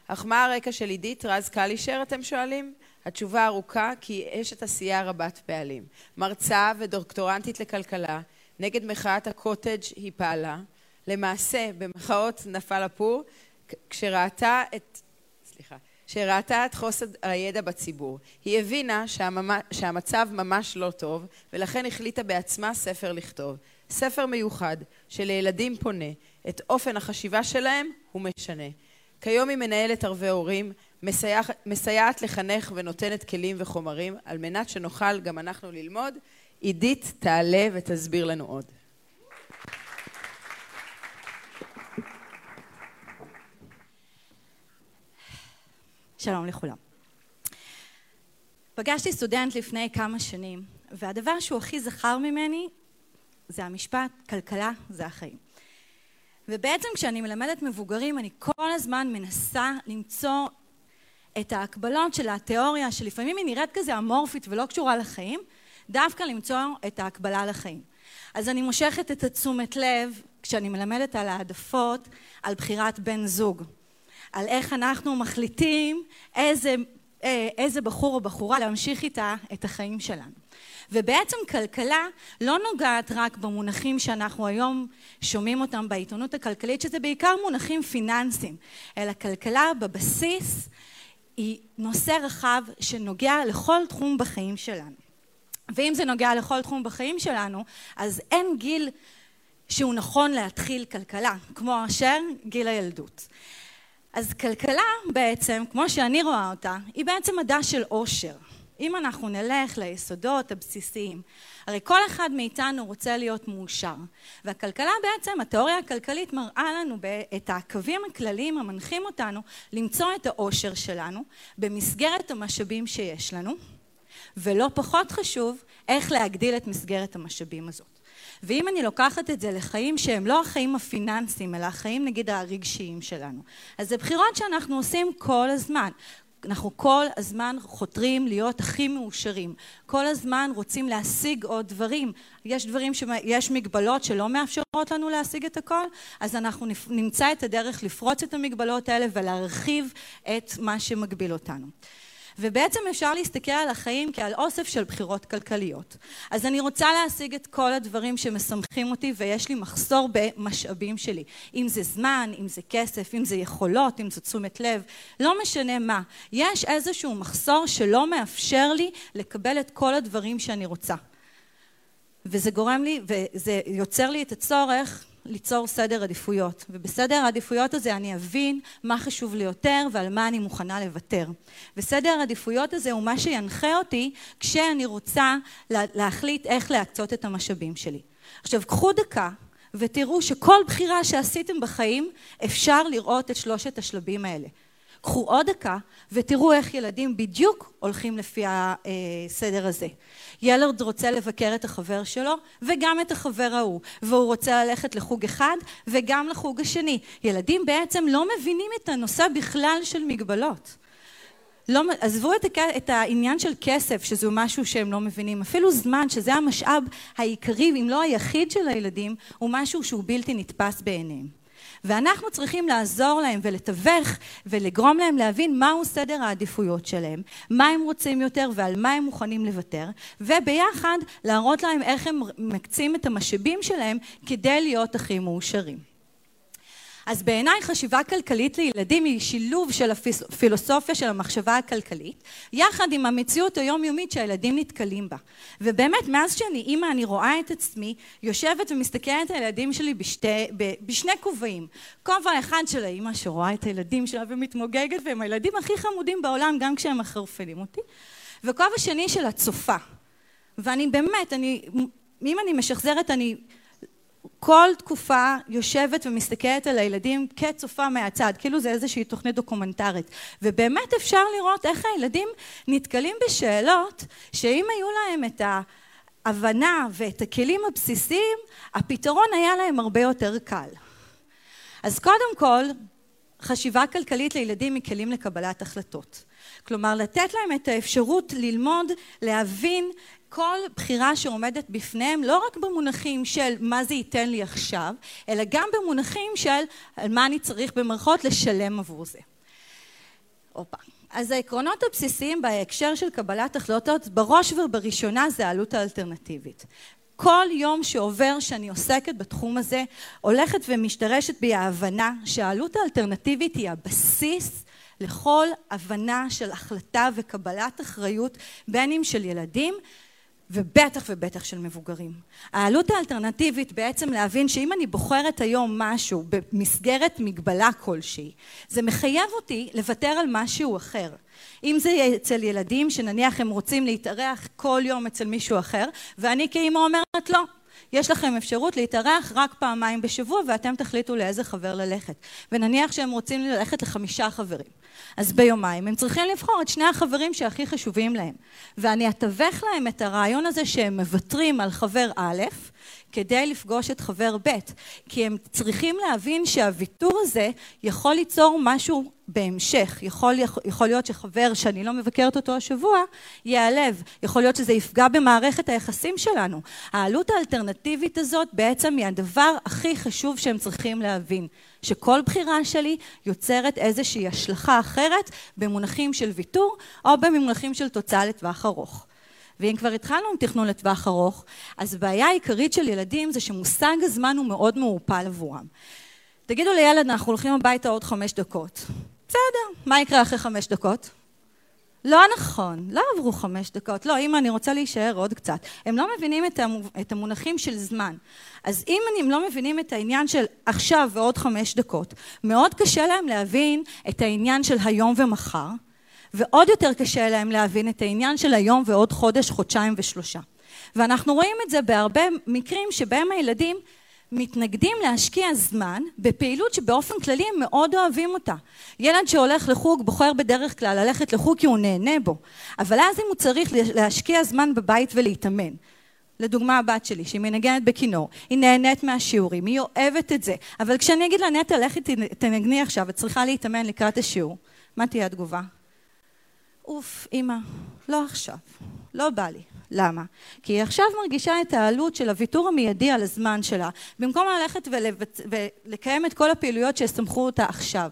אך מה הרקע של עידית רז קלישר אתם שואלים? התשובה ארוכה, כי היא אשת עשייה רבת פעלים. מרצה ודוקטורנטית לכלכלה, נגד מחאת הקוטג' היא פעלה. למעשה, במחאות נפל הפור, כשראתה את... סליחה. שראתה את חוסר הידע בציבור. היא הבינה שהממ... שהמצב ממש לא טוב, ולכן החליטה בעצמה ספר לכתוב. ספר מיוחד שלילדים פונה, את אופן החשיבה שלהם הוא משנה. כיום היא מנהלת ערבי הורים, מסייע... מסייעת לחנך ונותנת כלים וחומרים, על מנת שנוכל גם אנחנו ללמוד. עידית תעלה ותסביר לנו עוד. שלום לכולם. פגשתי סטודנט לפני כמה שנים, והדבר שהוא הכי זכר ממני זה המשפט, כלכלה זה החיים. ובעצם כשאני מלמדת מבוגרים, אני כל הזמן מנסה למצוא את ההקבלות של התיאוריה, שלפעמים היא נראית כזה אמורפית ולא קשורה לחיים, דווקא למצוא את ההקבלה לחיים. אז אני מושכת את התשומת לב כשאני מלמדת על העדפות, על בחירת בן זוג. על איך אנחנו מחליטים איזה, איזה בחור או בחורה להמשיך איתה את החיים שלנו. ובעצם כלכלה לא נוגעת רק במונחים שאנחנו היום שומעים אותם בעיתונות הכלכלית, שזה בעיקר מונחים פיננסיים, אלא כלכלה בבסיס היא נושא רחב שנוגע לכל תחום בחיים שלנו. ואם זה נוגע לכל תחום בחיים שלנו, אז אין גיל שהוא נכון להתחיל כלכלה, כמו אשר גיל הילדות. אז כלכלה בעצם, כמו שאני רואה אותה, היא בעצם מדע של עושר. אם אנחנו נלך ליסודות הבסיסיים, הרי כל אחד מאיתנו רוצה להיות מאושר. והכלכלה בעצם, התיאוריה הכלכלית מראה לנו את הקווים הכלליים המנחים אותנו למצוא את העושר שלנו במסגרת המשאבים שיש לנו, ולא פחות חשוב איך להגדיל את מסגרת המשאבים הזאת. ואם אני לוקחת את זה לחיים שהם לא החיים הפיננסיים, אלא החיים נגיד הרגשיים שלנו, אז זה בחירות שאנחנו עושים כל הזמן. אנחנו כל הזמן חותרים להיות הכי מאושרים. כל הזמן רוצים להשיג עוד דברים. יש דברים שיש מגבלות שלא מאפשרות לנו להשיג את הכל, אז אנחנו נמצא את הדרך לפרוץ את המגבלות האלה ולהרחיב את מה שמגביל אותנו. ובעצם אפשר להסתכל על החיים כעל אוסף של בחירות כלכליות. אז אני רוצה להשיג את כל הדברים שמסמכים אותי ויש לי מחסור במשאבים שלי. אם זה זמן, אם זה כסף, אם זה יכולות, אם זה תשומת לב, לא משנה מה. יש איזשהו מחסור שלא מאפשר לי לקבל את כל הדברים שאני רוצה. וזה גורם לי, וזה יוצר לי את הצורך ליצור סדר עדיפויות, ובסדר העדיפויות הזה אני אבין מה חשוב לי יותר ועל מה אני מוכנה לוותר. וסדר העדיפויות הזה הוא מה שינחה אותי כשאני רוצה להחליט איך להקצות את המשאבים שלי. עכשיו, קחו דקה ותראו שכל בחירה שעשיתם בחיים אפשר לראות את שלושת השלבים האלה. קחו עוד דקה ותראו איך ילדים בדיוק הולכים לפי הסדר הזה. ילד רוצה לבקר את החבר שלו וגם את החבר ההוא, והוא רוצה ללכת לחוג אחד וגם לחוג השני. ילדים בעצם לא מבינים את הנושא בכלל של מגבלות. לא, עזבו את, את העניין של כסף, שזהו משהו שהם לא מבינים. אפילו זמן, שזה המשאב העיקרי, אם לא היחיד של הילדים, הוא משהו שהוא בלתי נתפס בעיניהם. ואנחנו צריכים לעזור להם ולתווך ולגרום להם להבין מהו סדר העדיפויות שלהם, מה הם רוצים יותר ועל מה הם מוכנים לוותר, וביחד להראות להם איך הם מקצים את המשאבים שלהם כדי להיות הכי מאושרים. אז בעיניי חשיבה כלכלית לילדים היא שילוב של הפילוסופיה של המחשבה הכלכלית, יחד עם המציאות היומיומית שהילדים נתקלים בה. ובאמת, מאז שאני אימא, אני רואה את עצמי, יושבת ומסתכלת על הילדים שלי בשתי, בשני כובעים. כובע אחד של האימא שרואה את הילדים שלה ומתמוגגת, והם הילדים הכי חמודים בעולם, גם כשהם מחרפנים אותי. וכובע שני של הצופה. ואני באמת, אני, אם אני משחזרת, אני... כל תקופה יושבת ומסתכלת על הילדים כצופה מהצד, כאילו זה איזושהי תוכנית דוקומנטרית. ובאמת אפשר לראות איך הילדים נתקלים בשאלות, שאם היו להם את ההבנה ואת הכלים הבסיסיים, הפתרון היה להם הרבה יותר קל. אז קודם כל, חשיבה כלכלית לילדים היא כלים לקבלת החלטות. כלומר, לתת להם את האפשרות ללמוד, להבין, כל בחירה שעומדת בפניהם, לא רק במונחים של מה זה ייתן לי עכשיו, אלא גם במונחים של מה אני צריך במרכאות לשלם עבור זה. אופה. אז העקרונות הבסיסיים בהקשר של קבלת החלטות, בראש ובראשונה זה העלות האלטרנטיבית. כל יום שעובר שאני עוסקת בתחום הזה, הולכת ומשתרשת בי ההבנה שהעלות האלטרנטיבית היא הבסיס לכל הבנה של החלטה וקבלת אחריות, בין אם של ילדים, ובטח ובטח של מבוגרים. העלות האלטרנטיבית בעצם להבין שאם אני בוחרת היום משהו במסגרת מגבלה כלשהי, זה מחייב אותי לוותר על משהו אחר. אם זה אצל ילדים שנניח הם רוצים להתארח כל יום אצל מישהו אחר, ואני כאמא אומרת לא. יש לכם אפשרות להתארח רק פעמיים בשבוע, ואתם תחליטו לאיזה חבר ללכת. ונניח שהם רוצים ללכת לחמישה חברים. אז ביומיים הם צריכים לבחור את שני החברים שהכי חשובים להם. ואני אתווך להם את הרעיון הזה שהם מבטרים על חבר א', כדי לפגוש את חבר ב', כי הם צריכים להבין שהוויתור הזה יכול ליצור משהו בהמשך. יכול, יכול להיות שחבר שאני לא מבקרת אותו השבוע ייעלב. יכול להיות שזה יפגע במערכת היחסים שלנו. העלות האלטרנטיבית הזאת בעצם היא הדבר הכי חשוב שהם צריכים להבין. שכל בחירה שלי יוצרת איזושהי השלכה אחרת במונחים של ויתור או במונחים של תוצאה לטווח ארוך. ואם כבר התחלנו עם תכנון לטווח ארוך, אז הבעיה העיקרית של ילדים זה שמושג הזמן הוא מאוד מעורפל עבורם. תגידו לילד, אנחנו הולכים הביתה עוד חמש דקות. בסדר, מה יקרה אחרי חמש דקות? לא נכון, לא עברו חמש דקות. לא, אמא, אני רוצה להישאר עוד קצת. הם לא מבינים את המונחים של זמן. אז אם הם לא מבינים את העניין של עכשיו ועוד חמש דקות, מאוד קשה להם להבין את העניין של היום ומחר, ועוד יותר קשה להם להבין את העניין של היום ועוד חודש, חודשיים ושלושה. ואנחנו רואים את זה בהרבה מקרים שבהם הילדים מתנגדים להשקיע זמן בפעילות שבאופן כללי הם מאוד אוהבים אותה. ילד שהולך לחוג בוחר בדרך כלל ללכת לחוג כי הוא נהנה בו, אבל אז אם הוא צריך להשקיע זמן בבית ולהתאמן, לדוגמה הבת שלי, שהיא מנגנת בכינור, היא נהנית מהשיעורים, היא אוהבת את זה, אבל כשאני אגיד לה נטע, לכי תנגני עכשיו, את צריכה להתאמן לקראת השיעור, מה תהיה התגובה? אוף, אמא, לא עכשיו, לא בא לי. למה? כי היא עכשיו מרגישה את העלות של הוויתור המיידי על הזמן שלה, במקום ללכת ולבצ... ולקיים את כל הפעילויות שסמכו אותה עכשיו.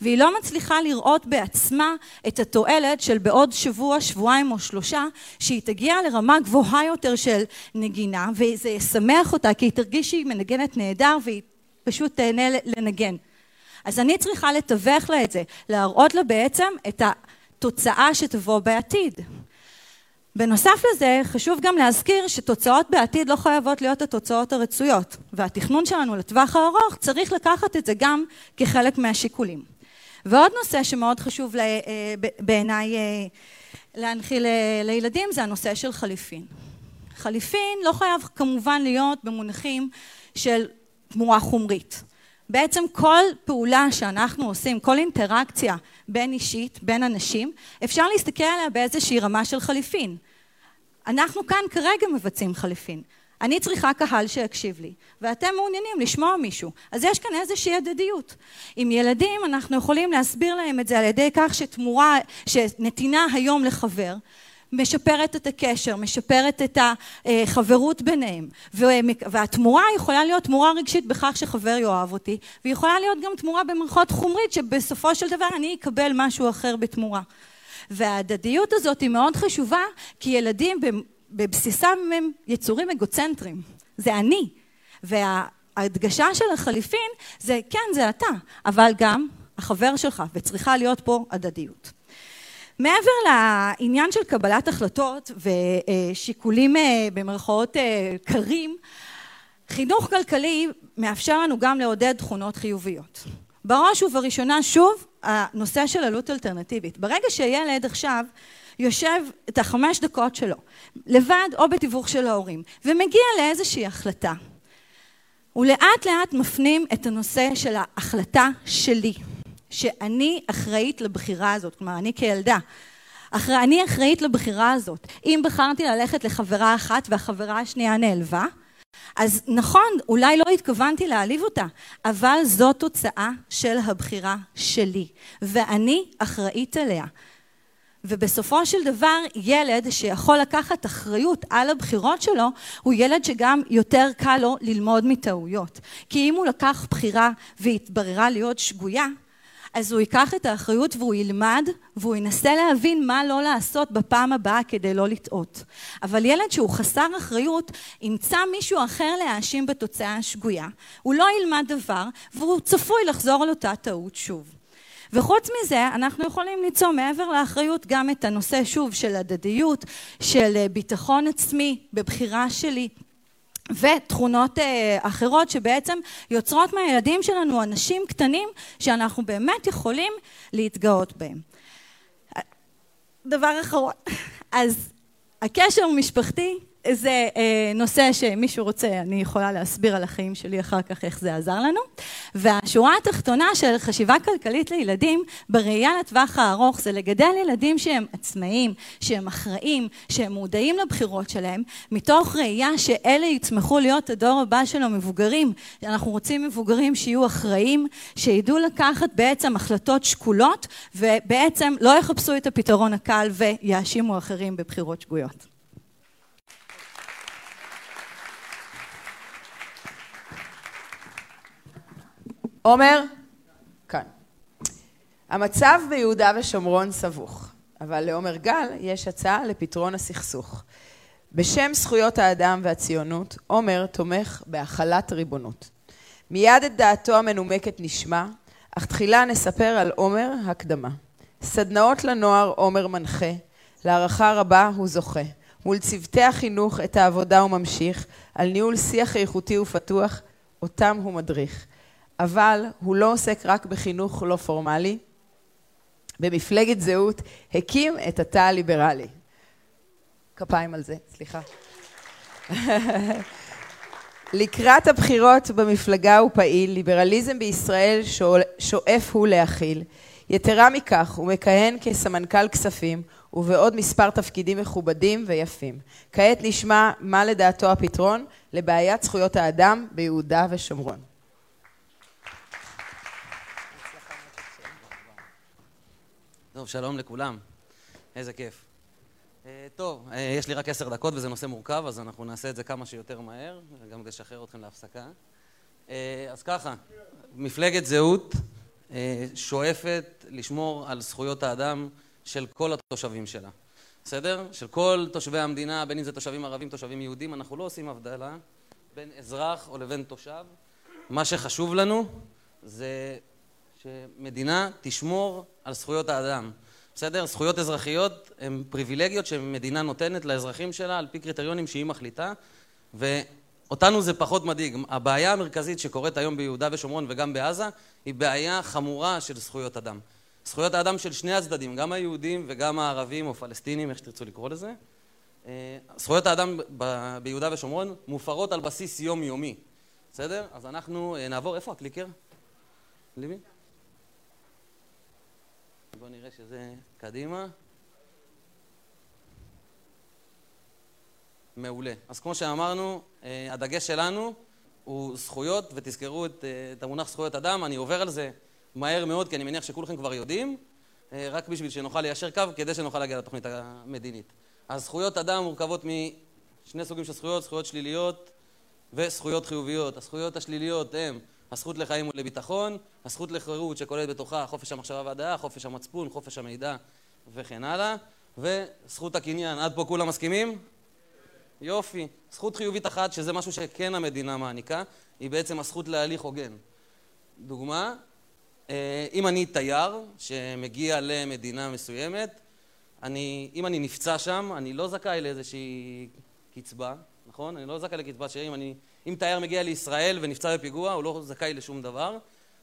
והיא לא מצליחה לראות בעצמה את התועלת של בעוד שבוע, שבועיים או שלושה, שהיא תגיע לרמה גבוהה יותר של נגינה, וזה ישמח אותה, כי היא תרגיש שהיא מנגנת נהדר, והיא פשוט תהנה לנגן. אז אני צריכה לתווך לה את זה, להראות לה בעצם את ה... תוצאה שתבוא בעתיד. בנוסף לזה, חשוב גם להזכיר שתוצאות בעתיד לא חייבות להיות התוצאות הרצויות, והתכנון שלנו לטווח הארוך צריך לקחת את זה גם כחלק מהשיקולים. ועוד נושא שמאוד חשוב בעיניי להנחיל לילדים זה הנושא של חליפין. חליפין לא חייב כמובן להיות במונחים של תמורה חומרית. בעצם כל פעולה שאנחנו עושים, כל אינטראקציה בין אישית, בין אנשים, אפשר להסתכל עליה באיזושהי רמה של חליפין. אנחנו כאן כרגע מבצעים חליפין. אני צריכה קהל שיקשיב לי, ואתם מעוניינים לשמוע מישהו. אז יש כאן איזושהי הדדיות. עם ילדים אנחנו יכולים להסביר להם את זה על ידי כך שתמורה, שנתינה היום לחבר, משפרת את הקשר, משפרת את החברות ביניהם. והתמורה יכולה להיות תמורה רגשית בכך שחבר יאהב אותי, ויכולה להיות גם תמורה במרכאות חומרית, שבסופו של דבר אני אקבל משהו אחר בתמורה. וההדדיות הזאת היא מאוד חשובה, כי ילדים בבסיסם הם יצורים אגוצנטרים. זה אני. וההדגשה של החליפין זה, כן, זה אתה, אבל גם החבר שלך, וצריכה להיות פה הדדיות. מעבר לעניין של קבלת החלטות ושיקולים במרכאות קרים, חינוך כלכלי מאפשר לנו גם לעודד תכונות חיוביות. בראש ובראשונה, שוב, הנושא של עלות אלטרנטיבית. ברגע שילד עכשיו יושב את החמש דקות שלו, לבד או בתיווך של ההורים, ומגיע לאיזושהי החלטה, ולאט לאט מפנים את הנושא של ההחלטה שלי. שאני אחראית לבחירה הזאת, כלומר, אני כילדה, אחרא, אני אחראית לבחירה הזאת. אם בחרתי ללכת לחברה אחת והחברה השנייה נעלבה, אז נכון, אולי לא התכוונתי להעליב אותה, אבל זו תוצאה של הבחירה שלי, ואני אחראית עליה. ובסופו של דבר, ילד שיכול לקחת אחריות על הבחירות שלו, הוא ילד שגם יותר קל לו ללמוד מטעויות. כי אם הוא לקח בחירה והתבררה להיות שגויה, אז הוא ייקח את האחריות והוא ילמד, והוא ינסה להבין מה לא לעשות בפעם הבאה כדי לא לטעות. אבל ילד שהוא חסר אחריות, ימצא מישהו אחר להאשים בתוצאה השגויה. הוא לא ילמד דבר, והוא צפוי לחזור על אותה טעות שוב. וחוץ מזה, אנחנו יכולים ליצור מעבר לאחריות גם את הנושא שוב של הדדיות, של ביטחון עצמי בבחירה שלי, ותכונות אחרות שבעצם יוצרות מהילדים שלנו אנשים קטנים שאנחנו באמת יכולים להתגאות בהם. דבר אחרון, אז הקשר משפחתי זה נושא שמישהו רוצה, אני יכולה להסביר על החיים שלי אחר כך איך זה עזר לנו. והשורה התחתונה של חשיבה כלכלית לילדים בראייה לטווח הארוך זה לגדל ילדים שהם עצמאים, שהם אחראים, שהם מודעים לבחירות שלהם, מתוך ראייה שאלה יצמחו להיות הדור הבא שלו מבוגרים. אנחנו רוצים מבוגרים שיהיו אחראים, שידעו לקחת בעצם החלטות שקולות, ובעצם לא יחפשו את הפתרון הקל ויאשימו אחרים בבחירות שגויות. עומר, כאן. המצב ביהודה ושומרון סבוך, אבל לעומר גל יש הצעה לפתרון הסכסוך. בשם זכויות האדם והציונות, עומר תומך בהחלת ריבונות. מיד את דעתו המנומקת נשמע, אך תחילה נספר על עומר הקדמה. סדנאות לנוער עומר מנחה, להערכה רבה הוא זוכה. מול צוותי החינוך את העבודה הוא ממשיך, על ניהול שיח איכותי ופתוח, אותם הוא מדריך. אבל הוא לא עוסק רק בחינוך לא פורמלי. במפלגת זהות הקים את התא הליברלי. כפיים על זה, סליחה. לקראת הבחירות במפלגה הוא פעיל, ליברליזם בישראל שואף הוא להכיל. יתרה מכך, הוא מכהן כסמנכ"ל כספים ובעוד מספר תפקידים מכובדים ויפים. כעת נשמע מה לדעתו הפתרון לבעיית זכויות האדם ביהודה ושומרון. טוב, שלום לכולם. איזה כיף. טוב, יש לי רק עשר דקות וזה נושא מורכב, אז אנחנו נעשה את זה כמה שיותר מהר, וגם לשחרר אתכם להפסקה. אז ככה, מפלגת זהות שואפת לשמור על זכויות האדם של כל התושבים שלה. בסדר? של כל תושבי המדינה, בין אם זה תושבים ערבים, תושבים יהודים, אנחנו לא עושים הבדלה בין אזרח או לבין תושב. מה שחשוב לנו זה שמדינה תשמור על זכויות האדם. בסדר? זכויות אזרחיות הן פריבילגיות שמדינה נותנת לאזרחים שלה על פי קריטריונים שהיא מחליטה, ואותנו זה פחות מדאיג. הבעיה המרכזית שקורית היום ביהודה ושומרון וגם בעזה היא בעיה חמורה של זכויות אדם. זכויות האדם של שני הצדדים, גם היהודים וגם הערבים או פלסטינים, איך שתרצו לקרוא לזה. זכויות האדם ב- ביהודה ושומרון מופרות על בסיס יומיומי. בסדר? אז אנחנו נעבור, איפה הקליקר? ליבי? בוא נראה שזה קדימה. מעולה. אז כמו שאמרנו, הדגש שלנו הוא זכויות, ותזכרו את, את המונח זכויות אדם. אני עובר על זה מהר מאוד, כי אני מניח שכולכם כבר יודעים, רק בשביל שנוכל ליישר קו, כדי שנוכל להגיע לתוכנית המדינית. אז זכויות אדם מורכבות משני סוגים של זכויות, זכויות שליליות וזכויות חיוביות. הזכויות השליליות הן הזכות לחיים ולביטחון, הזכות לחירות שכוללת בתוכה חופש המחשבה והדעה, חופש המצפון, חופש המידע וכן הלאה, וזכות הקניין. עד פה כולם מסכימים? יופי. זכות חיובית אחת, שזה משהו שכן המדינה מעניקה, היא בעצם הזכות להליך הוגן. דוגמה, אם אני תייר שמגיע למדינה מסוימת, אני, אם אני נפצע שם, אני לא זכאי לאיזושהי קצבה, נכון? אני לא זכאי לקצבה שאם אני, אם תייר מגיע לישראל ונפצע בפיגוע, הוא לא זכאי לשום דבר,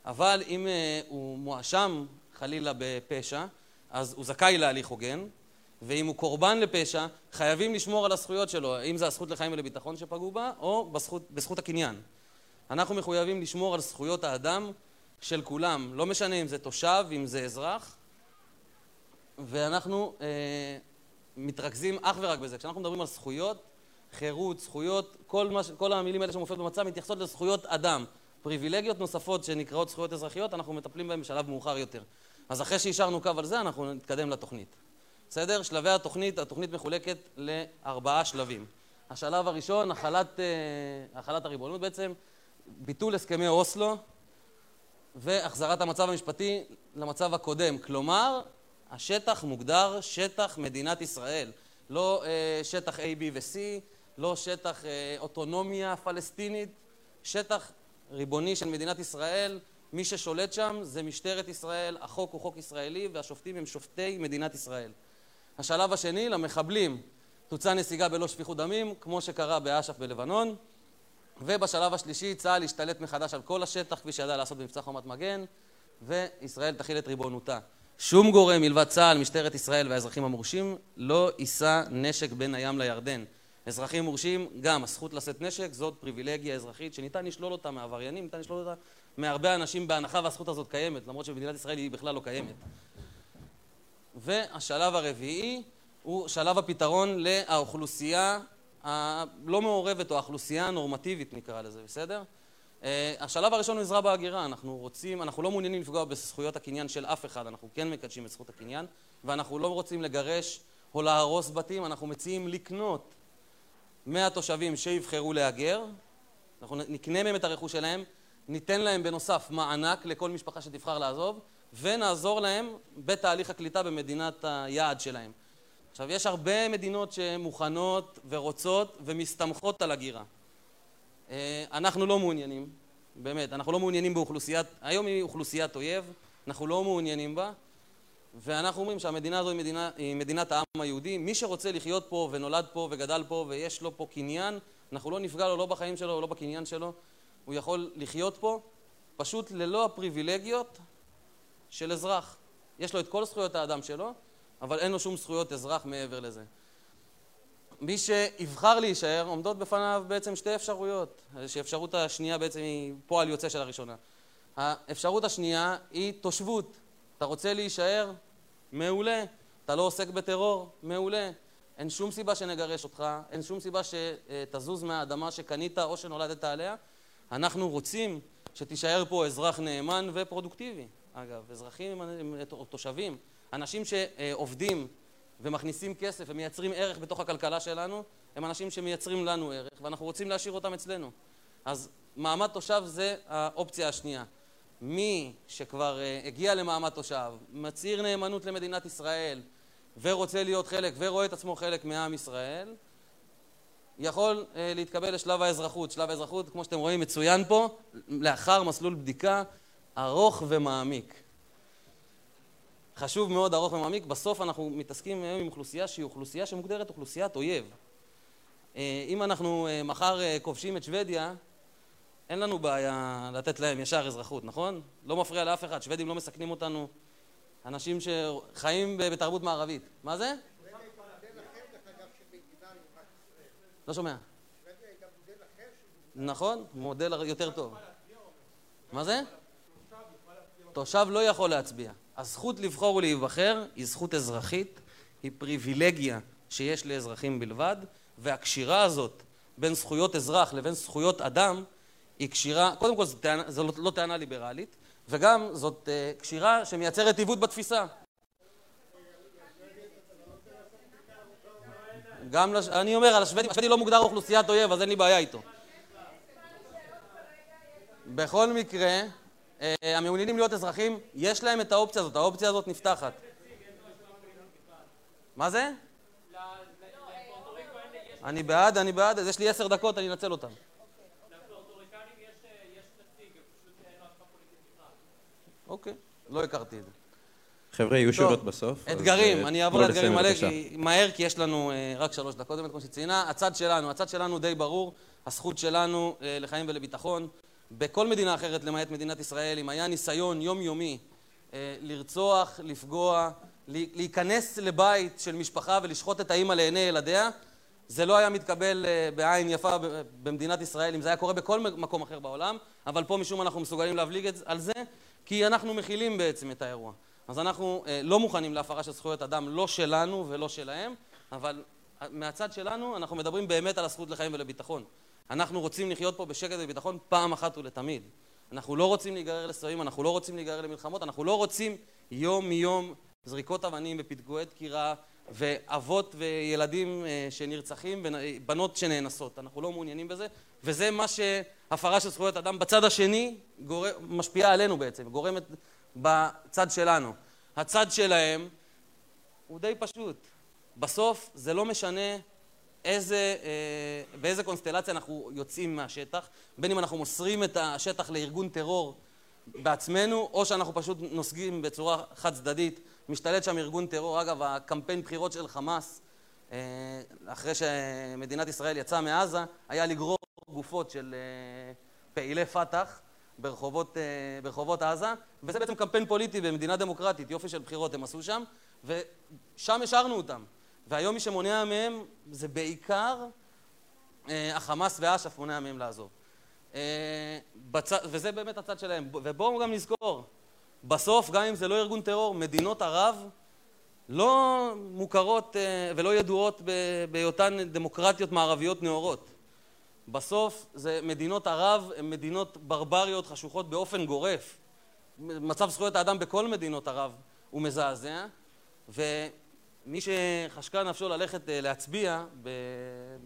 אבל אם הוא מואשם חלילה בפשע, אז הוא זכאי להליך הוגן, ואם הוא קורבן לפשע, חייבים לשמור על הזכויות שלו, אם זה הזכות לחיים ולביטחון שפגעו בה, או בזכות, בזכות הקניין. אנחנו מחויבים לשמור על זכויות האדם של כולם, לא משנה אם זה תושב, אם זה אזרח, ואנחנו אה, מתרכזים אך ורק בזה. כשאנחנו מדברים על זכויות, חירות, זכויות, כל, מה, כל המילים האלה שמופיעות במצע מתייחסות לזכויות אדם. פריבילגיות נוספות שנקראות זכויות אזרחיות, אנחנו מטפלים בהן בשלב מאוחר יותר. אז אחרי שאישרנו קו על זה, אנחנו נתקדם לתוכנית. בסדר? שלבי התוכנית, התוכנית מחולקת לארבעה שלבים. השלב הראשון, החלת, אה, החלת הריבונות בעצם, ביטול הסכמי אוסלו, והחזרת המצב המשפטי למצב הקודם. כלומר, השטח מוגדר שטח מדינת ישראל, לא אה, שטח A, B ו-C, לא שטח אה, אוטונומיה פלסטינית, שטח ריבוני של מדינת ישראל, מי ששולט שם זה משטרת ישראל, החוק הוא חוק ישראלי והשופטים הם שופטי מדינת ישראל. השלב השני, למחבלים, תוצא נסיגה בלא שפיכות דמים, כמו שקרה באש"ף בלבנון, ובשלב השלישי צה"ל השתלט מחדש על כל השטח כפי שידע לעשות במבצע חומת מגן, וישראל תחיל את ריבונותה. שום גורם מלבד צה"ל, משטרת ישראל והאזרחים המורשים לא יישא נשק בין הים לירדן. אזרחים מורשים, גם הזכות לשאת נשק, זאת פריבילגיה אזרחית שניתן לשלול אותה מעבריינים, ניתן לשלול אותה מהרבה אנשים בהנחה והזכות הזאת קיימת, למרות שבמדינת ישראל היא בכלל לא קיימת. והשלב הרביעי הוא שלב הפתרון לאוכלוסייה הלא מעורבת, או האוכלוסייה הנורמטיבית נקרא לזה, בסדר? Uh, השלב הראשון הוא עזרה בהגירה. אנחנו רוצים, אנחנו לא מעוניינים לפגוע בזכויות הקניין של אף אחד, אנחנו כן מקדשים את זכות הקניין, ואנחנו לא רוצים לגרש או להרוס בתים, אנחנו מציעים לקנות מהתושבים שיבחרו להגר, אנחנו נקנה מהם את הרכוש שלהם, ניתן להם בנוסף מענק לכל משפחה שתבחר לעזוב, ונעזור להם בתהליך הקליטה במדינת היעד שלהם. עכשיו, יש הרבה מדינות שמוכנות ורוצות ומסתמכות על הגירה. אנחנו לא מעוניינים, באמת, אנחנו לא מעוניינים באוכלוסיית, היום היא אוכלוסיית אויב, אנחנו לא מעוניינים בה, ואנחנו אומרים שהמדינה הזו היא, מדינה, היא מדינת העם היהודי, מי שרוצה לחיות פה ונולד פה וגדל פה ויש לו פה קניין, אנחנו לא נפגע לו, לא בחיים שלו, לא בקניין שלו, הוא יכול לחיות פה, פשוט ללא הפריבילגיות של אזרח. יש לו את כל זכויות האדם שלו, אבל אין לו שום זכויות אזרח מעבר לזה. מי שיבחר להישאר, עומדות בפניו בעצם שתי אפשרויות, שאפשרות השנייה בעצם היא פועל יוצא של הראשונה. האפשרות השנייה היא תושבות. אתה רוצה להישאר? מעולה. אתה לא עוסק בטרור? מעולה. אין שום סיבה שנגרש אותך, אין שום סיבה שתזוז מהאדמה שקנית או שנולדת עליה. אנחנו רוצים שתישאר פה אזרח נאמן ופרודוקטיבי. אגב, אזרחים או תושבים, אנשים שעובדים, ומכניסים כסף ומייצרים ערך בתוך הכלכלה שלנו, הם אנשים שמייצרים לנו ערך, ואנחנו רוצים להשאיר אותם אצלנו. אז מעמד תושב זה האופציה השנייה. מי שכבר uh, הגיע למעמד תושב, מצהיר נאמנות למדינת ישראל, ורוצה להיות חלק ורואה את עצמו חלק מעם ישראל, יכול uh, להתקבל לשלב האזרחות. שלב האזרחות, כמו שאתם רואים, מצוין פה, לאחר מסלול בדיקה ארוך ומעמיק. חשוב מאוד ארוך ומעמיק, בסוף אנחנו מתעסקים היום עם אוכלוסייה שהיא אוכלוסייה שמוגדרת אוכלוסיית אויב. אם אנחנו מחר כובשים את שוודיה, אין לנו בעיה לתת להם ישר אזרחות, נכון? לא מפריע לאף אחד, שוודים לא מסכנים אותנו, אנשים שחיים בתרבות מערבית. מה זה? שוודיה היא גם מודל אחר, דרך אגב, שבמדינה יומת ישראל. לא שומע. שוודיה היא גם מודל אחר. נכון, מודל יותר טוב. מה זה? תושב לא יכול להצביע. הזכות לבחור ולהיבחר היא זכות אזרחית, היא פריבילגיה שיש לאזרחים בלבד, והקשירה הזאת בין זכויות אזרח לבין זכויות אדם היא קשירה, קודם כל זו, טענה, זו לא, לא טענה ליברלית, וגם זאת אה, קשירה שמייצרת עיוות בתפיסה. גם לש... אני אומר, על השוודים, השוודי לא מוגדר אוכלוסיית אויב, אז אין לי בעיה איתו. בכל מקרה, אה, המעוניינים להיות אזרחים, יש להם את האופציה הזאת, האופציה הזאת נפתחת. מה זה? אני בעד, אני בעד, אז יש לי עשר דקות, אני אנצל אותם. לפורטוריקנים יש נציג, פשוט אין רק פוליטית בכלל. אוקיי, לא הכרתי את זה. חבר'ה, יהיו שורות בסוף. אתגרים, אני אעבור לאתגרים מלא, מהר, כי יש לנו רק שלוש דקות, באמת כמו שציינה. הצד שלנו, הצד שלנו די ברור, הזכות שלנו לחיים ולביטחון. בכל מדינה אחרת, למעט מדינת ישראל, אם היה ניסיון יומיומי לרצוח, לפגוע, להיכנס לבית של משפחה ולשחוט את האמא לעיני ילדיה, זה לא היה מתקבל בעין יפה במדינת ישראל, אם זה היה קורה בכל מקום אחר בעולם, אבל פה משום אנחנו מסוגלים להבליג על זה, כי אנחנו מכילים בעצם את האירוע. אז אנחנו לא מוכנים להפרה של זכויות אדם, לא שלנו ולא שלהם, אבל מהצד שלנו אנחנו מדברים באמת על הזכות לחיים ולביטחון. אנחנו רוצים לחיות פה בשקט וביטחון פעם אחת ולתמיד. אנחנו לא רוצים להיגרר לסועים, אנחנו לא רוצים להיגרר למלחמות, אנחנו לא רוצים יום מיום זריקות אבנים ופתגועי דקירה, ואבות וילדים שנרצחים ובנות שנאנסות. אנחנו לא מעוניינים בזה, וזה מה שהפרה של זכויות אדם בצד השני גורם, משפיעה עלינו בעצם, גורמת בצד שלנו. הצד שלהם הוא די פשוט. בסוף זה לא משנה איזה, באיזה קונסטלציה אנחנו יוצאים מהשטח, בין אם אנחנו מוסרים את השטח לארגון טרור בעצמנו, או שאנחנו פשוט נוסגים בצורה חד צדדית, משתלט שם ארגון טרור. אגב, הקמפיין בחירות של חמאס, אחרי שמדינת ישראל יצאה מעזה, היה לגרור גופות של פעילי פתח ברחובות, ברחובות עזה, וזה בעצם קמפיין פוליטי במדינה דמוקרטית, יופי של בחירות הם עשו שם, ושם השארנו אותם. והיום מי שמונע מהם זה בעיקר החמאס והאש"ף מונע מהם לעזוב. וזה באמת הצד שלהם, ובואו גם נזכור, בסוף, גם אם זה לא ארגון טרור, מדינות ערב לא מוכרות ולא ידועות בהיותן דמוקרטיות מערביות נאורות. בסוף, זה מדינות ערב, הן מדינות ברבריות חשוכות באופן גורף. מצב זכויות האדם בכל מדינות ערב הוא מזעזע, ומי שחשקה נפשו ללכת להצביע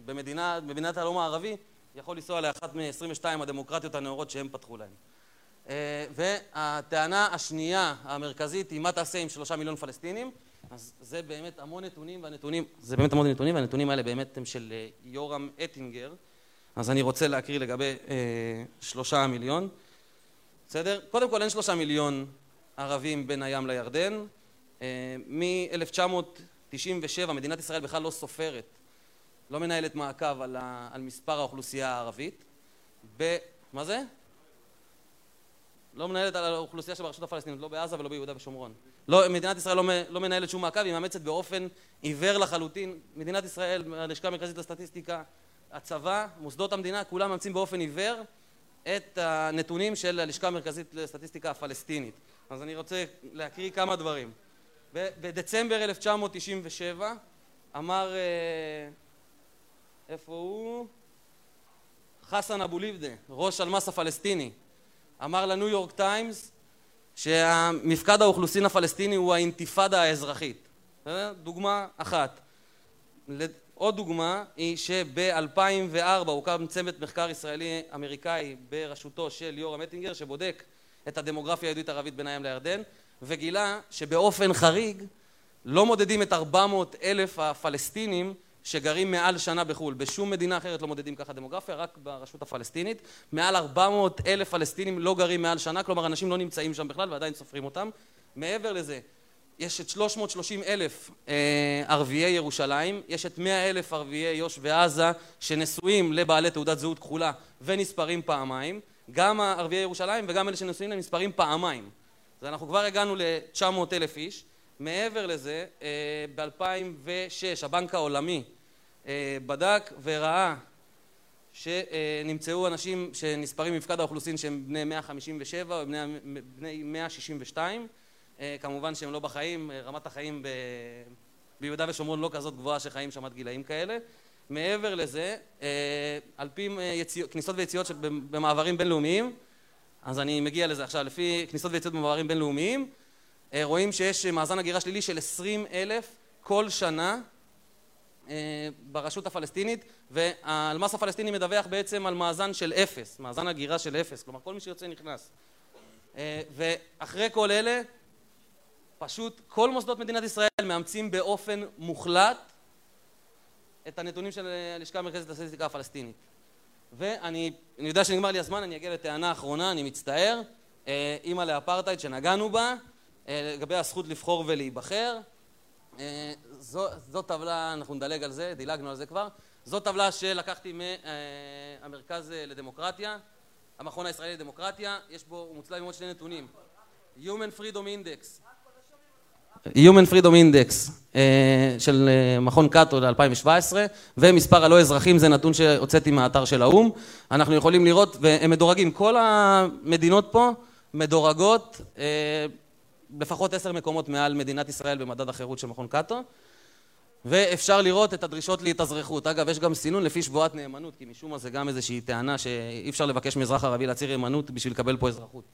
במדינה, במדינת הלאום הערבי, יכול לנסוע לאחת מ-עשרים ושתיים הדמוקרטיות הנאורות שהם פתחו להם. Uh, והטענה השנייה המרכזית היא מה תעשה עם שלושה מיליון פלסטינים. אז זה באמת המון נתונים והנתונים, זה באמת המון נתונים והנתונים האלה באמת הם של uh, יורם אתינגר. אז אני רוצה להקריא לגבי uh, שלושה מיליון. בסדר? קודם כל אין שלושה מיליון ערבים בין הים לירדן. Uh, מ-אלף תשע מאות תשעים ושבע מדינת ישראל בכלל לא סופרת, לא מנהלת מעקב על, ה- על מספר האוכלוסייה הערבית. ב- מה זה? לא מנהלת על האוכלוסייה שברשות הפלסטינית, לא בעזה ולא ביהודה ושומרון. לא, מדינת ישראל לא, לא מנהלת שום מעקב, היא מאמצת באופן עיוור לחלוטין. מדינת ישראל, הלשכה המרכזית לסטטיסטיקה, הצבא, מוסדות המדינה, כולם מאמצים באופן עיוור את הנתונים של הלשכה המרכזית לסטטיסטיקה הפלסטינית. אז אני רוצה להקריא כמה דברים. ב- בדצמבר אלף תשע מאות תשעים ושבע אמר, איפה הוא? חסן אבו לבדה, ראש אלמ"ס הפלסטיני, אמר לניו יורק טיימס שהמפקד האוכלוסין הפלסטיני הוא האינתיפאדה האזרחית. דוגמה אחת. עוד דוגמה היא שב-אלפיים וארבע הוקם צוות מחקר ישראלי-אמריקאי בראשותו של יורם אתינגר שבודק את הדמוגרפיה היהודית-ערבית בין הים לירדן, וגילה שבאופן חריג לא מודדים את ארבע מאות אלף הפלסטינים שגרים מעל שנה בחו"ל. בשום מדינה אחרת לא מודדים ככה דמוגרפיה, רק ברשות הפלסטינית. מעל ארבע מאות אלף פלסטינים לא גרים מעל שנה, כלומר אנשים לא נמצאים שם בכלל ועדיין סופרים אותם. מעבר לזה, יש את שלוש מאות ושלושים אלף אה, ערביי ירושלים, יש את מאה אלף ערביי יו"ש ועזה שנשואים לבעלי תעודת זהות כחולה ונספרים פעמיים, גם ערביי ירושלים וגם אלה שנשואים להם נספרים פעמיים. אז אנחנו כבר הגענו ל-תשע מאות אלף איש. מעבר לזה, ב-אלפיים ושש הבנק העולמי בדק וראה שנמצאו אנשים שנספרים מפקד האוכלוסין שהם בני מאה חמישים ושבע או בני מאה שישים ושתיים. כמובן שהם לא בחיים, רמת החיים ב- ביהודה ושומרון לא כזאת גבוהה שחיים שם עד גילאים כאלה. מעבר לזה, על פי כניסות ויציאות במעברים בינלאומיים, אז אני מגיע לזה עכשיו, לפי כניסות ויציאות במעברים בינלאומיים, רואים שיש מאזן הגירה שלילי של עשרים אלף כל שנה ברשות הפלסטינית, והאלמ"ס הפלסטיני מדווח בעצם על מאזן של אפס, מאזן הגירה של אפס, כלומר כל מי שיוצא נכנס. ואחרי כל אלה, פשוט כל מוסדות מדינת ישראל מאמצים באופן מוחלט את הנתונים של הלשכה המרכזית לסטטיסטיקה הפלסטינית. ואני אני יודע שנגמר לי הזמן, אני אגיע לטענה האחרונה, אני מצטער, אימא לאפרטייד שנגענו בה, לגבי הזכות לבחור ולהיבחר. זו, זו טבלה, אנחנו נדלג על זה, דילגנו על זה כבר. זו טבלה שלקחתי מהמרכז לדמוקרטיה, המכון הישראלי לדמוקרטיה, יש בו, הוא מוצלב עם עוד שני נתונים. Human Freedom Index. Human Freedom Index של מכון קאטו ל-אלפיים שבע עשרה, ומספר הלא אזרחים זה נתון שהוצאתי מהאתר של האו"ם. אנחנו יכולים לראות, והם מדורגים, כל המדינות פה מדורגות לפחות עשר מקומות מעל מדינת ישראל במדד החירות של מכון קאטו, ואפשר לראות את הדרישות להתאזרחות. אגב, יש גם סינון לפי שבועת נאמנות, כי משום מה זה גם איזושהי טענה שאי אפשר לבקש מאזרח ערבי להצהיר נאמנות בשביל לקבל פה אזרחות.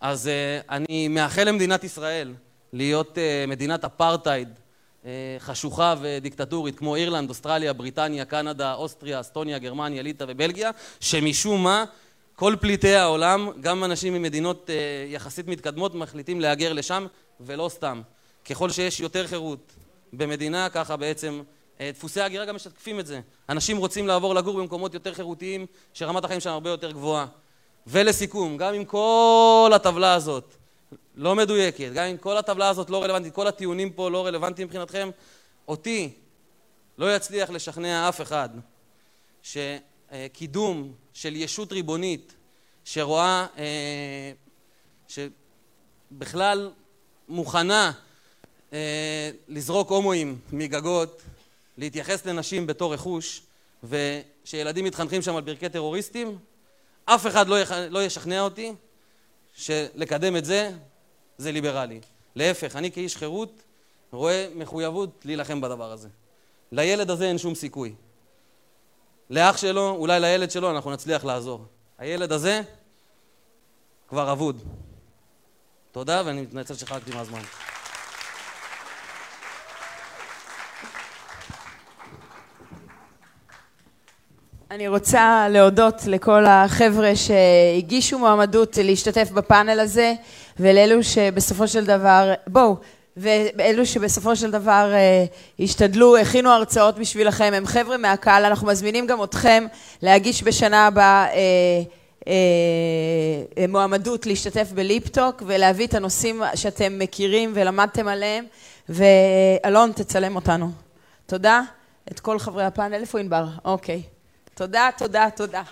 אז אני מאחל למדינת ישראל להיות מדינת אפרטייד חשוכה ודיקטטורית כמו אירלנד, אוסטרליה, בריטניה, קנדה, אוסטריה, אסטוניה, גרמניה, ליטא ובלגיה, שמשום מה כל פליטי העולם, גם אנשים ממדינות יחסית מתקדמות, מחליטים להגר לשם, ולא סתם. ככל שיש יותר חירות במדינה, ככה בעצם דפוסי ההגירה גם משתקפים את זה. אנשים רוצים לעבור לגור במקומות יותר חירותיים, שרמת החיים שם הרבה יותר גבוהה. ולסיכום, גם עם כל הטבלה הזאת לא מדויקת, גם אם כל הטבלה הזאת לא רלוונטית, כל הטיעונים פה לא רלוונטיים מבחינתכם, אותי לא יצליח לשכנע אף אחד שקידום של ישות ריבונית שרואה, שבכלל מוכנה לזרוק הומואים מגגות, להתייחס לנשים בתור רכוש, ושילדים מתחנכים שם על ברכי טרוריסטים, אף אחד לא ישכנע אותי שלקדם את זה, זה ליברלי. להפך, אני כאיש חירות רואה מחויבות להילחם בדבר הזה. לילד הזה אין שום סיכוי. לאח שלו, אולי לילד שלו, אנחנו נצליח לעזור. הילד הזה כבר אבוד. תודה, ואני מתנצל שחרגתי מהזמן. אני רוצה להודות לכל החבר'ה שהגישו מועמדות להשתתף בפאנל הזה, ולאלו שבסופו של דבר, בואו, ואלו שבסופו של דבר השתדלו, הכינו הרצאות בשבילכם, הם חבר'ה מהקהל, אנחנו מזמינים גם אתכם להגיש בשנה הבאה מועמדות להשתתף בליבטוק, ולהביא את הנושאים שאתם מכירים ולמדתם עליהם, ואלון תצלם אותנו. תודה, את כל חברי הפאנל, איפה ענבר? אוקיי. תודה, תודה, תודה.